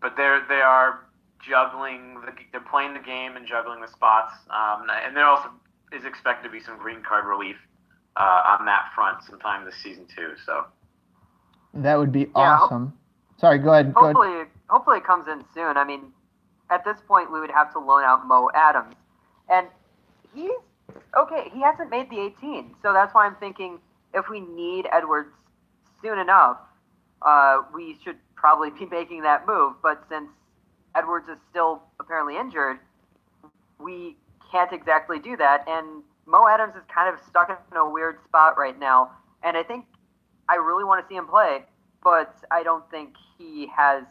but they are juggling. They're playing the game and juggling the spots. And there also is expected to be some green card relief on that front sometime this season too. So that would be awesome. Sorry, go ahead. Hopefully it comes in soon. I mean, at this point, we would have to loan out Mo Adams, and he's. Okay, he hasn't made the 18, so that's why I'm thinking if we need Edwards soon enough, we should probably be making that move. But since Edwards is still apparently injured, we can't exactly do that. And Mo Adams is kind of stuck in a weird spot right now, and I think I really want to see him play, but I don't think he has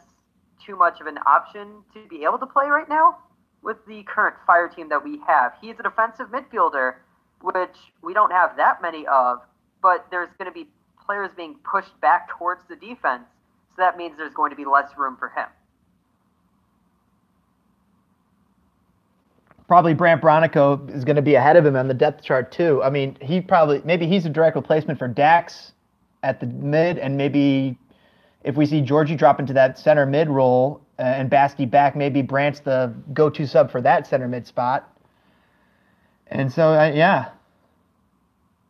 too much of an option to be able to play right now. With the current Fire team that we have. He's a defensive midfielder, which we don't have that many of, but there's going to be players being pushed back towards the defense, so that means there's going to be less room for him. Probably Brant Bronico is going to be ahead of him on the depth chart, too. I mean, maybe he's a direct replacement for Dax at the mid, and maybe if we see Georgie drop into that center mid role, and Baskey back, maybe Brant's the go-to sub for that center mid spot. And so, Yeah,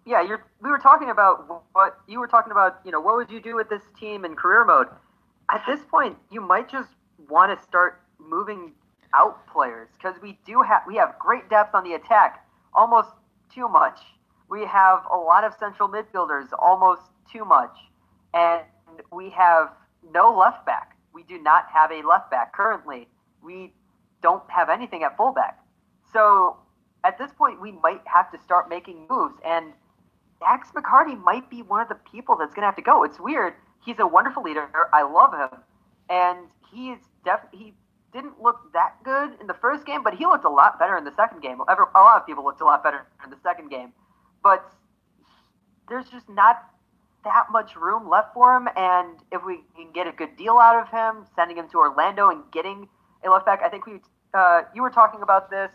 we were talking about what you were talking about, you know, what would you do with this team in career mode? At this point, you might just want to start moving out players because we have great depth on the attack, almost too much. We have a lot of central midfielders, almost too much. And we have no left back. We do not have a left back currently. We don't have anything at fullback. So at this point, we might have to start making moves. And Dax McCarty might be one of the people that's going to have to go. It's weird. He's a wonderful leader. I love him. And he didn't look that good in the first game, but he looked a lot better in the second game. A lot of people looked a lot better in the second game. But there's just not that much room left for him, and if we can get a good deal out of him, sending him to Orlando and getting a left back, I think you were talking about this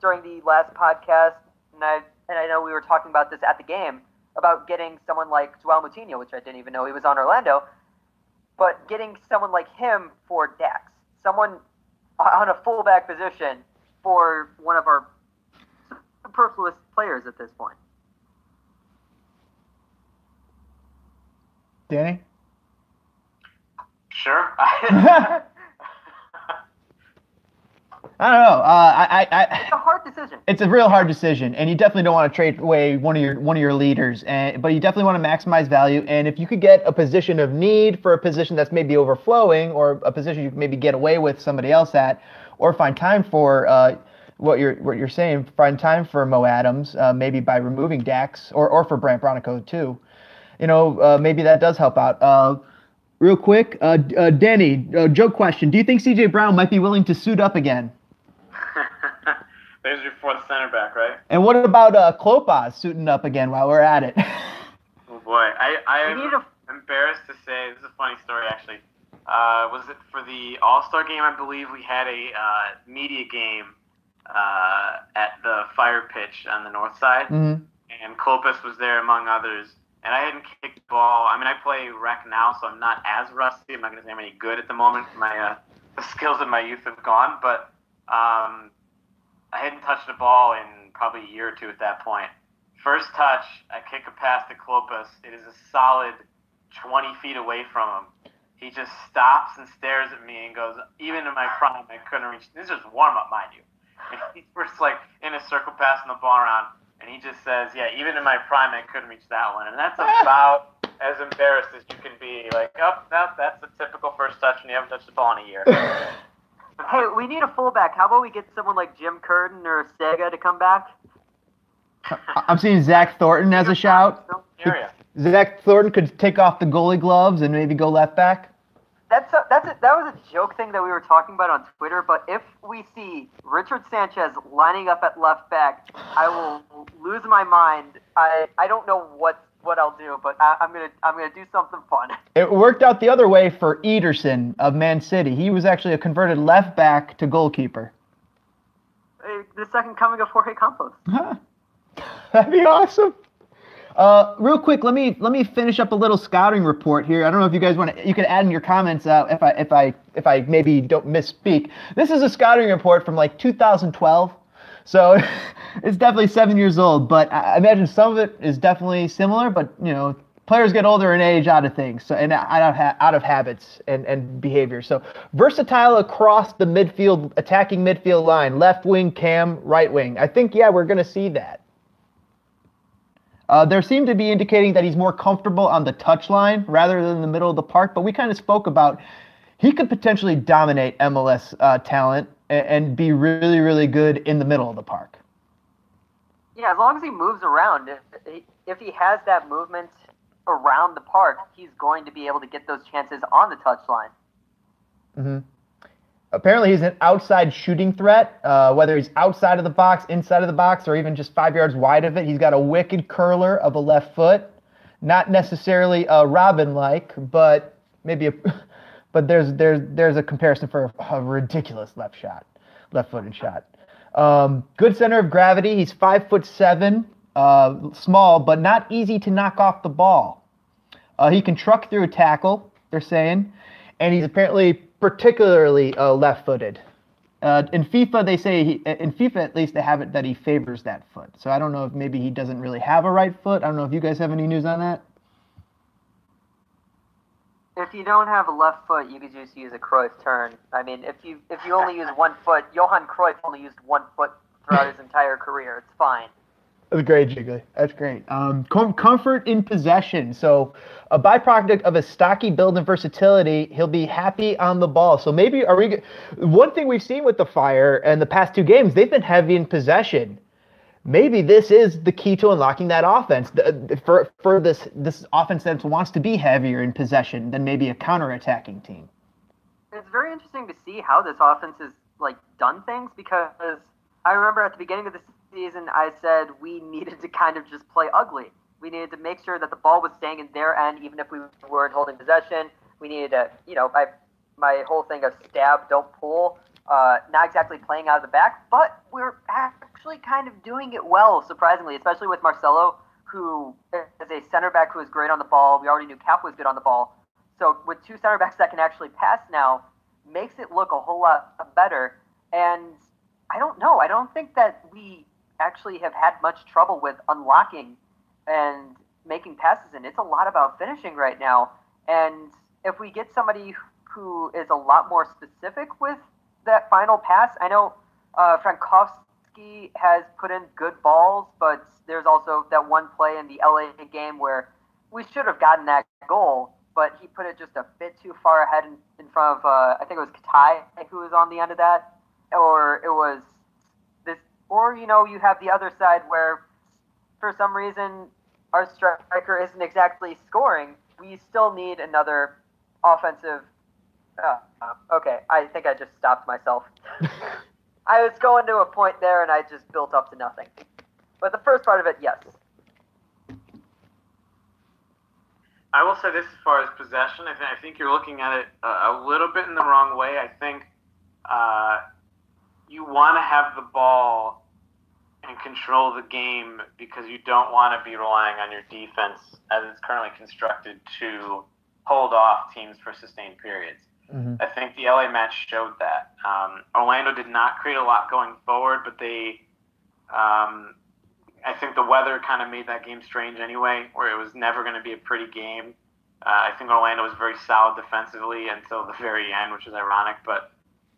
during the last podcast, and I know we were talking about this at the game about getting someone like João Moutinho, which I didn't even know he was on Orlando, but getting someone like him for Dax, someone on a fullback position for one of our superfluous players at this point. Danny? Sure. I don't know. It's a hard decision. It's a real hard decision, and you definitely don't want to trade away one of your leaders, but you definitely want to maximize value. And if you could get a position of need for a position that's maybe overflowing, or a position you could maybe get away with somebody else at, or find time for what you're saying, find time for Mo Adams, maybe by removing Dax or for Brant Bronico too. You know, maybe that does help out. Real quick, Danny, joke question. Do you think C.J. Brown might be willing to suit up again? There's your fourth center back, right? And what about Klopas suiting up again while we're at it? Oh, boy. I'm embarrassed to say, this is a funny story, actually. Was it for the All-Star game, I believe, we had a media game at the Fire pitch on the north side, and Klopas was there among others. And I hadn't kicked the ball. I mean, I play rec now, so I'm not as rusty. I'm not going to say I'm any good at the moment. The skills of my youth have gone. But I hadn't touched the ball in probably a year or two at that point. First touch, I kick a pass to Klopas. It is a solid 20 feet away from him. He just stops and stares at me and goes, even in my prime, I couldn't reach. This is warm-up, mind you. And we're just like in a circle passing the ball around, and he just says, yeah, even in my prime, I couldn't reach that one. And that's about as embarrassed as you can be. Like, oh, no, that's a typical first touch, and you haven't touched the ball in a year. Hey, we need a fullback. How about we get someone like Jim Curtin or Sega to come back? I'm seeing Zach Thornton as a shout. Zach Thornton could take off the goalie gloves and maybe go left back. That was a joke thing that we were talking about on Twitter, but if we see Richard Sanchez lining up at left back, I will lose my mind. I don't know what I'll do, but I'm gonna do something fun. It worked out the other way for Ederson of Man City. He was actually a converted left back to goalkeeper. The second coming of Jorge Campos. Huh. That'd be awesome. Real quick, let me finish up a little scouting report here. I don't know if you guys want to. You can add in your comments if I maybe don't misspeak. This is a scouting report from like 2012, so it's definitely 7 years old. But I imagine some of it is definitely similar. But you know, players get older in age, out of things, so and out of habits and behavior. So versatile across the midfield, attacking midfield line, left wing, Cam, right wing. I think we're gonna see that. There seemed to be indicating that he's more comfortable on the touchline rather than the middle of the park, but we kind of spoke about he could potentially dominate MLS talent and be really, really good in the middle of the park. Yeah, as long as he moves around, if he has that movement around the park, he's going to be able to get those chances on the touchline. Mm-hmm. Apparently, he's an outside shooting threat, whether he's outside of the box, inside of the box, or even just 5 yards wide of it. He's got a wicked curler of a left foot, not necessarily Robin-like, but maybe but there's a comparison for a ridiculous left-footed shot. Good center of gravity. He's 5'7", small, but not easy to knock off the ball. He can truck through a tackle, they're saying, and he's apparently particularly left-footed. In FIFA, they say they have it that he favors that foot. So I don't know if maybe he doesn't really have a right foot. I don't know if you guys have any news on that. If you don't have a left foot, you could just use a Cruyff turn. I mean, if you only use one foot, Johan Cruyff only used one foot throughout his entire career. It's fine. That's great, Jiggly. That's great. Comfort in possession. So a byproduct of a stocky build and versatility, he'll be happy on the ball. So one thing we've seen with the Fire and the past two games, they've been heavy in possession. Maybe this is the key to unlocking that offense for this offense that wants to be heavier in possession than maybe a counterattacking team. It's very interesting to see how this offense has like done things, because I remember at the beginning of the season, I said we needed to kind of just play ugly. We needed to make sure that the ball was staying in their end, even if we weren't holding possession. We needed to, my whole thing of stab, don't pull, not exactly playing out of the back, but we're actually kind of doing it well, surprisingly, especially with Marcelo, who is a center back who is great on the ball. We already knew Cap was good on the ball. So with two center backs that can actually pass now, makes it look a whole lot better. And I don't know. I don't think that we actually have had much trouble with unlocking and making passes, and it's a lot about finishing right now. And if we get somebody who is a lot more specific with that final pass, I know Frankowski has put in good balls, but there's also that one play in the LA game where we should have gotten that goal, but he put it just a bit too far ahead in front of I think it was Katai who was on the end of that, or, you have the other side where for some reason our striker isn't exactly scoring. We still need another offensive. Okay, I think I just stopped myself. I was going to a point there, and I just built up to nothing. But the first part of it, yes. I will say this as far as possession. I think you're looking at it a little bit in the wrong way. I think you want to have the ball and control the game because you don't want to be relying on your defense as it's currently constructed to hold off teams for sustained periods. Mm-hmm. I think the LA match showed that. Orlando did not create a lot going forward, but they I think the weather kind of made that game strange anyway, where it was never going to be a pretty game. I think Orlando was very solid defensively until the very end, which is ironic. But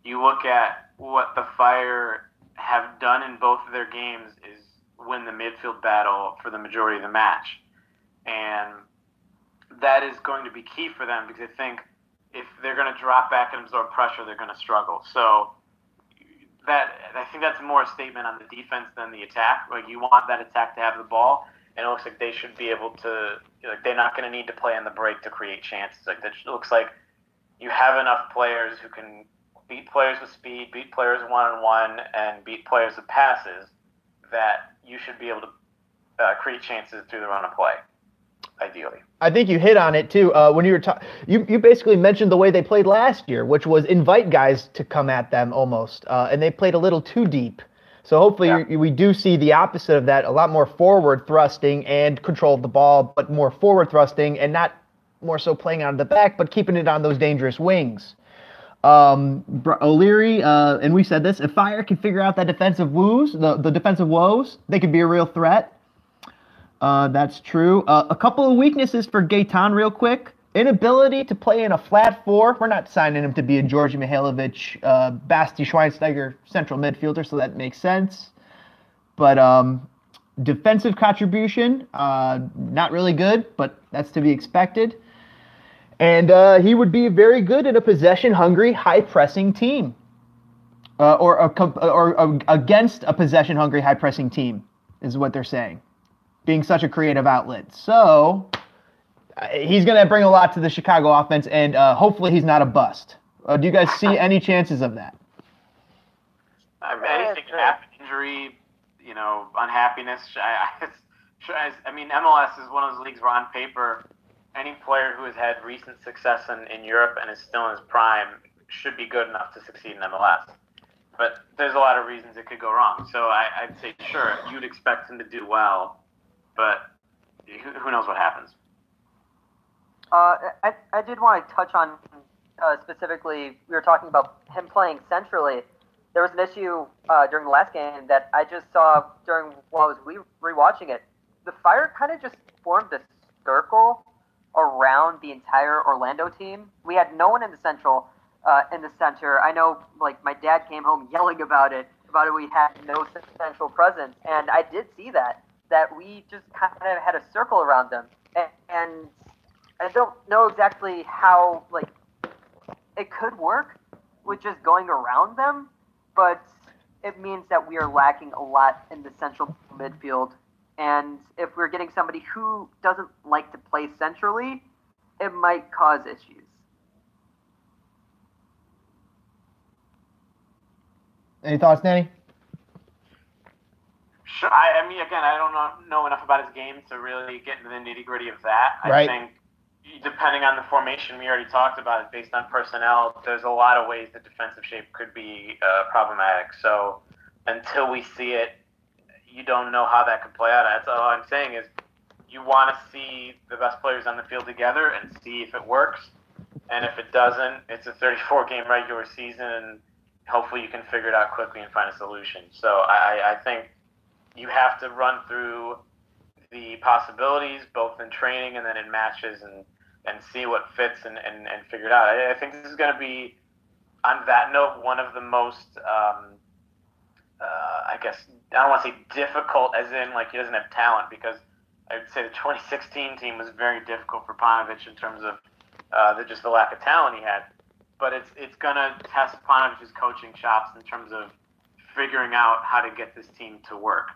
you look at what the Fire have done in both of their games is win the midfield battle for the majority of the match. And that is going to be key for them, because I think if they're going to drop back and absorb pressure, they're going to struggle. So I think that's more a statement on the defense than the attack. Like, you want that attack to have the ball, and it looks like they should be able to, like, they're not going to need to play on the break to create chances. Like, that looks like you have enough players who can beat players with speed, beat players one-on-one, and beat players with passes, that you should be able to create chances through the run of play, ideally. I think you hit on it too. When you were you basically mentioned the way they played last year, which was invite guys to come at them almost, and they played a little too deep. So hopefully we do see the opposite of that, a lot more forward thrusting and control of the ball, but more forward thrusting and not more so playing out of the back, but keeping it on those dangerous wings. O'Leary, and we said this, if Fire can figure out that defensive woes, the defensive woes, they could be a real threat. That's true. A couple of weaknesses for Gaitán real quick. Inability to play in a flat four. We're not signing him to be a Georgie Mihailović, Basti Schweinsteiger central midfielder, so that makes sense. But defensive contribution, not really good, but that's to be expected. And he would be very good at a possession-hungry, high-pressing team, or against a possession-hungry, high-pressing team, is what they're saying, being such a creative outlet. So he's going to bring a lot to the Chicago offense, and hopefully he's not a bust. Do you guys see any chances of that? Anything can happen. Injury, unhappiness. I mean, MLS is one of those leagues where on paper, any player who has had recent success in Europe and is still in his prime should be good enough to succeed in MLS. But there's a lot of reasons it could go wrong. So I'd say, sure, you'd expect him to do well, but who knows what happens. I did want to touch on specifically, we were talking about him playing centrally. There was an issue during the last game that I just saw while I was rewatching it. The Fire kind of just formed this circle around the entire Orlando team. We had no one in the center. I know, like, my dad came home yelling about it. We had no central presence, and I did see that we just kind of had a circle around them, and I don't know exactly how, like, it could work with just going around them, but it means that we are lacking a lot in the central midfield. And if we're getting somebody who doesn't like to play centrally, it might cause issues. Any thoughts, Danny? Sure. I mean, again, I don't know enough about his game to really get into the nitty-gritty of that. Right. I think, depending on the formation we already talked about, it, based on personnel, there's a lot of ways that defensive shape could be problematic. So until we see it, you don't know how that could play out. That's all I'm saying is you want to see the best players on the field together and see if it works. And if it doesn't, it's a 34-game regular season, and hopefully you can figure it out quickly and find a solution. So I think you have to run through the possibilities, both in training and then in matches, and see what fits and figure it out. I think this is going to be, on that note, one of the most I guess, I don't want to say difficult as in like he doesn't have talent, because I would say the 2016 team was very difficult for Paunović in terms of just the lack of talent he had. But it's going to test Paunovic's coaching chops in terms of figuring out how to get this team to work,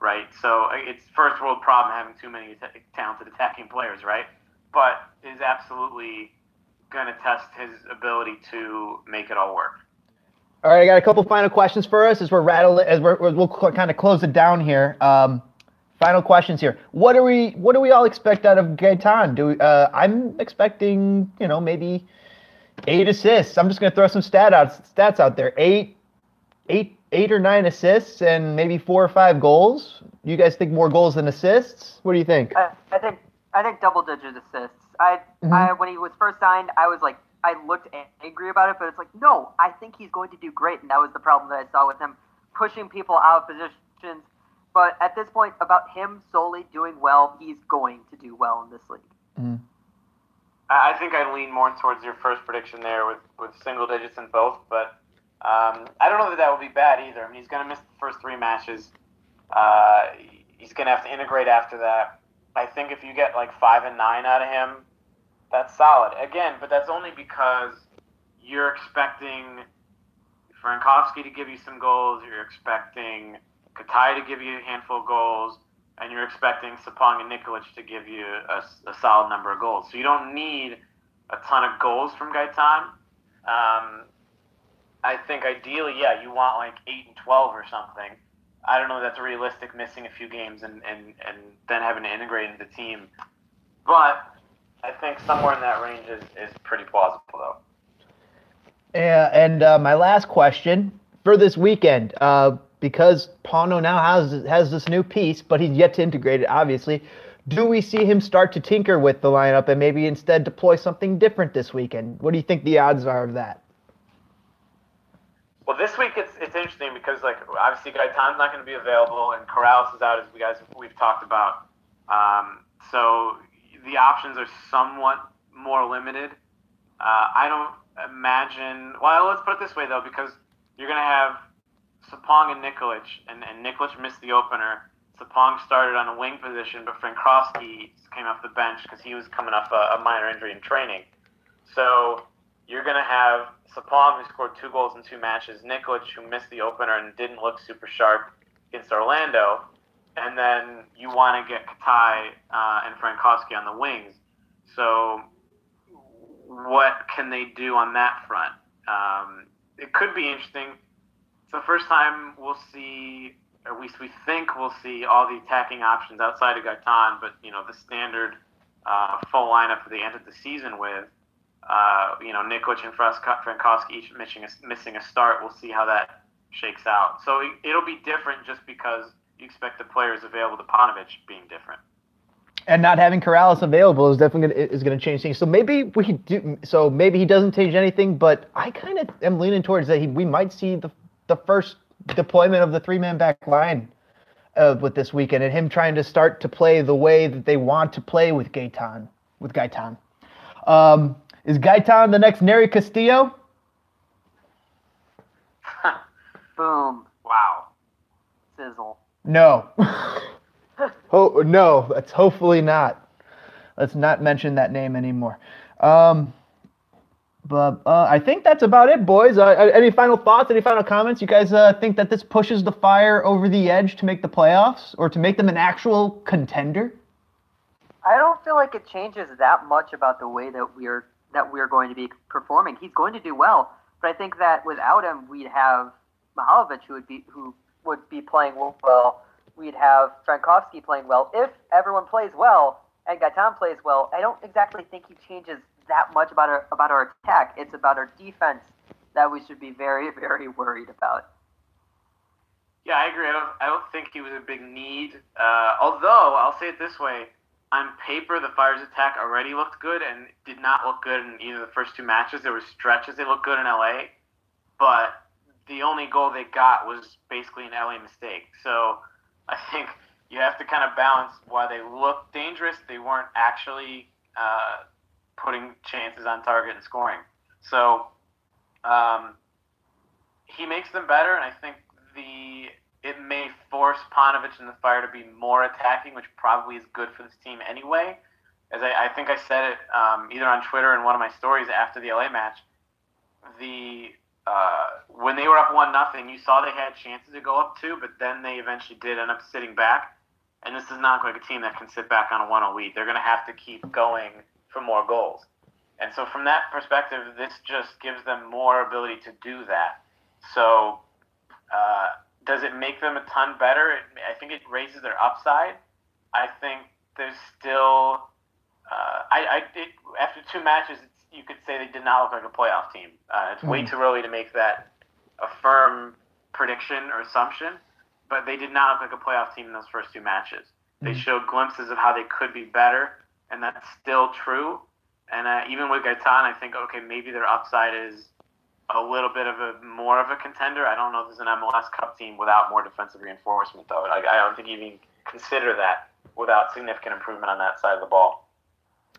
right? So it's first world problem having too many talented attacking players, right? But is absolutely going to test his ability to make it all work. All right, I got a couple final questions for us as we'll kind of close it down here. Final questions here. What do we all expect out of Gaitán? I'm expecting, maybe 8 assists. I'm just going to throw some stats out there. 8 or 9 assists and maybe 4 or 5 goals. You guys think more goals than assists? What do you think? I think double-digit assists. When he was first signed, I was like, I looked angry about it, but it's like, no, I think he's going to do great, and that was the problem that I saw with him, pushing people out of positions. But at this point, about him solely doing well, he's going to do well in this league. Mm-hmm. I think I lean more towards your first prediction there with single digits in both, but I don't know that that would be bad either. I mean, he's going to miss the first three matches. He's going to have to integrate after that. I think if you get like 5 and 9 out of him, that's solid. Again, but that's only because you're expecting Frankowski to give you some goals, you're expecting Katai to give you a handful of goals, and you're expecting Sapong and Nikolić to give you a solid number of goals. So you don't need a ton of goals from Gaitán. I think ideally, yeah, you want like 8 and 12 or something. I don't know if that's realistic, missing a few games and then having to integrate into the team. But I think somewhere in that range is pretty plausible, though. Yeah, and my last question for this weekend, because Pauno now has this new piece, but he's yet to integrate it, obviously. Do we see him start to tinker with the lineup and maybe instead deploy something different this weekend? What do you think the odds are of that? Well, this week it's interesting because, like, obviously Gaitán's not going to be available and Corrales is out, as we've talked about. So the options are somewhat more limited. I don't imagine. Well, let's put it this way though, because you're going to have Sapong and Nikolić, and Nikolić missed the opener. Sapong started on a wing position, but Frankowski came off the bench because he was coming off a minor injury in training. So you're going to have Sapong, who scored 2 goals in 2 matches, Nikolić, who missed the opener and didn't look super sharp against Orlando, and then you want to get Katai and Frankowski on the wings. So what can they do on that front? It could be interesting. It's the first time we'll see, or at least we think we'll see, all the attacking options outside of Gaitán, but, you know, the standard full lineup that they ended the season with. You know, Nikolić and Frankowski each missing a start. We'll see how that shakes out. So it'll be different just because you expect the players available to Paunović being different. And not having Corrales available is definitely going to change things. So maybe we do. So maybe he doesn't change anything. But I kind of am leaning towards that we might see the first deployment of the 3-man back line with this weekend, and him trying to start to play the way that they want to play with Gaitán. Is Gaitán the next Neri Castillo? Boom. Wow. Sizzle. No. Oh, no, that's hopefully not. Let's not mention that name anymore. But I think that's about it, boys. Any final thoughts, any final comments? You guys think that this pushes the Fire over the edge to make the playoffs or to make them an actual contender? I don't feel like it changes that much about the way that we're going to be performing. He's going to do well, but I think that without him, we'd have Mihailović who would be playing well. We'd have Frankowski playing well. If everyone plays well and Gaitán plays well, I don't exactly think he changes that much about our attack. It's about our defense that we should be very, very worried about. Yeah, I agree. I don't think he was a big need. Although I'll say it this way. On paper, the Fire's attack already looked good and did not look good in either of the first 2 matches. There were stretches they looked good in L.A., but the only goal they got was basically an L.A. mistake. So I think you have to kind of balance why they looked dangerous. They weren't actually putting chances on target and scoring. So he makes them better, and I think it may force Paunović and the Fire to be more attacking, which probably is good for this team anyway. As I think I said it either on Twitter or in one of my stories after the LA match, when they were up 1-0, you saw they had chances to go up 2, but then they eventually did end up sitting back. And this is not like a team that can sit back on a 1-0 lead. They're going to have to keep going for more goals. And so from that perspective, this just gives them more ability to do that. So does it make them a ton better? I think it raises their upside. I think there's still after 2 matches, you could say they did not look like a playoff team. It's way too early to make that a firm prediction or assumption, but they did not look like a playoff team in those first 2 matches. They showed glimpses of how they could be better, and that's still true. And even with Gaitán, I think, okay, maybe their upside is a little bit of a more of a contender. I don't know if there's an MLS Cup team without more defensive reinforcement, though. I don't think you even consider that without significant improvement on that side of the ball.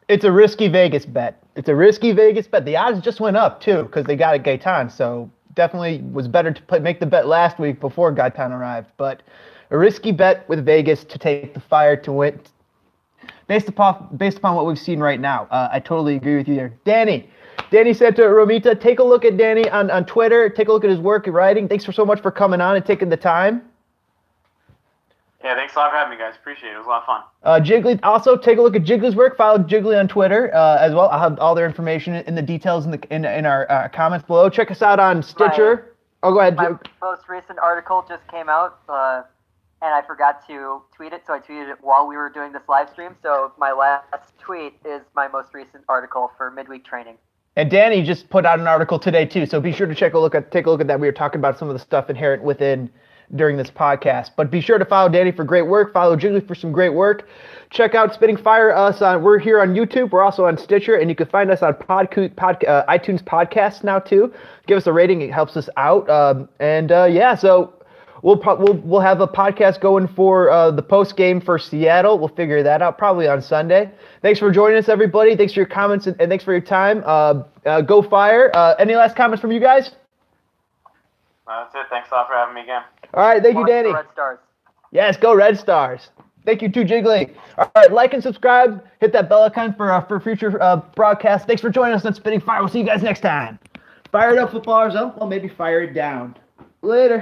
It's a risky Vegas bet. The odds just went up, too, because they got a Gaitán. So definitely was better to make the bet last week before Gaitán arrived. But a risky bet with Vegas to take the Fire to win based upon what we've seen right now. I totally agree with you there. Danny Santaromita, take a look at Danny on Twitter. Take a look at his work and writing. Thanks so much for coming on and taking the time. Yeah, thanks a lot for having me, guys. Appreciate it. It was a lot of fun. Jiggly, also take a look at Jiggly's work. Follow Jiggly on Twitter as well. I'll have all their information in the details in our comments below. Check us out on Stitcher. Oh, go ahead. My most recent article just came out, and I forgot to tweet it, so I tweeted it while we were doing this live stream. So my last tweet is my most recent article for midweek training. And Danny just put out an article today too, so be sure to take a look at that. We were talking about some of the stuff inherent within during this podcast, but be sure to follow Danny for great work. Follow Jiggly for some great work. Check out Spitting Fire. We're here on YouTube. We're also on Stitcher, and you can find us on iTunes podcasts now too. Give us a rating; it helps us out. So we'll have a podcast going for the post game for Seattle. We'll figure that out probably on Sunday. Thanks for joining us, everybody. Thanks for your comments and thanks for your time. Go Fire! Any last comments from you guys? That's it. Thanks a lot for having me again. All right. Thank you, Danny. Red Stars. Yes, go Red Stars. Thank you, too, Jiggly. All right. Like and subscribe. Hit that bell icon for future broadcasts. Thanks for joining us on Spitting Fire. We'll see you guys next time. Fire it up, footballers. Oh, well, maybe fire it down. Later.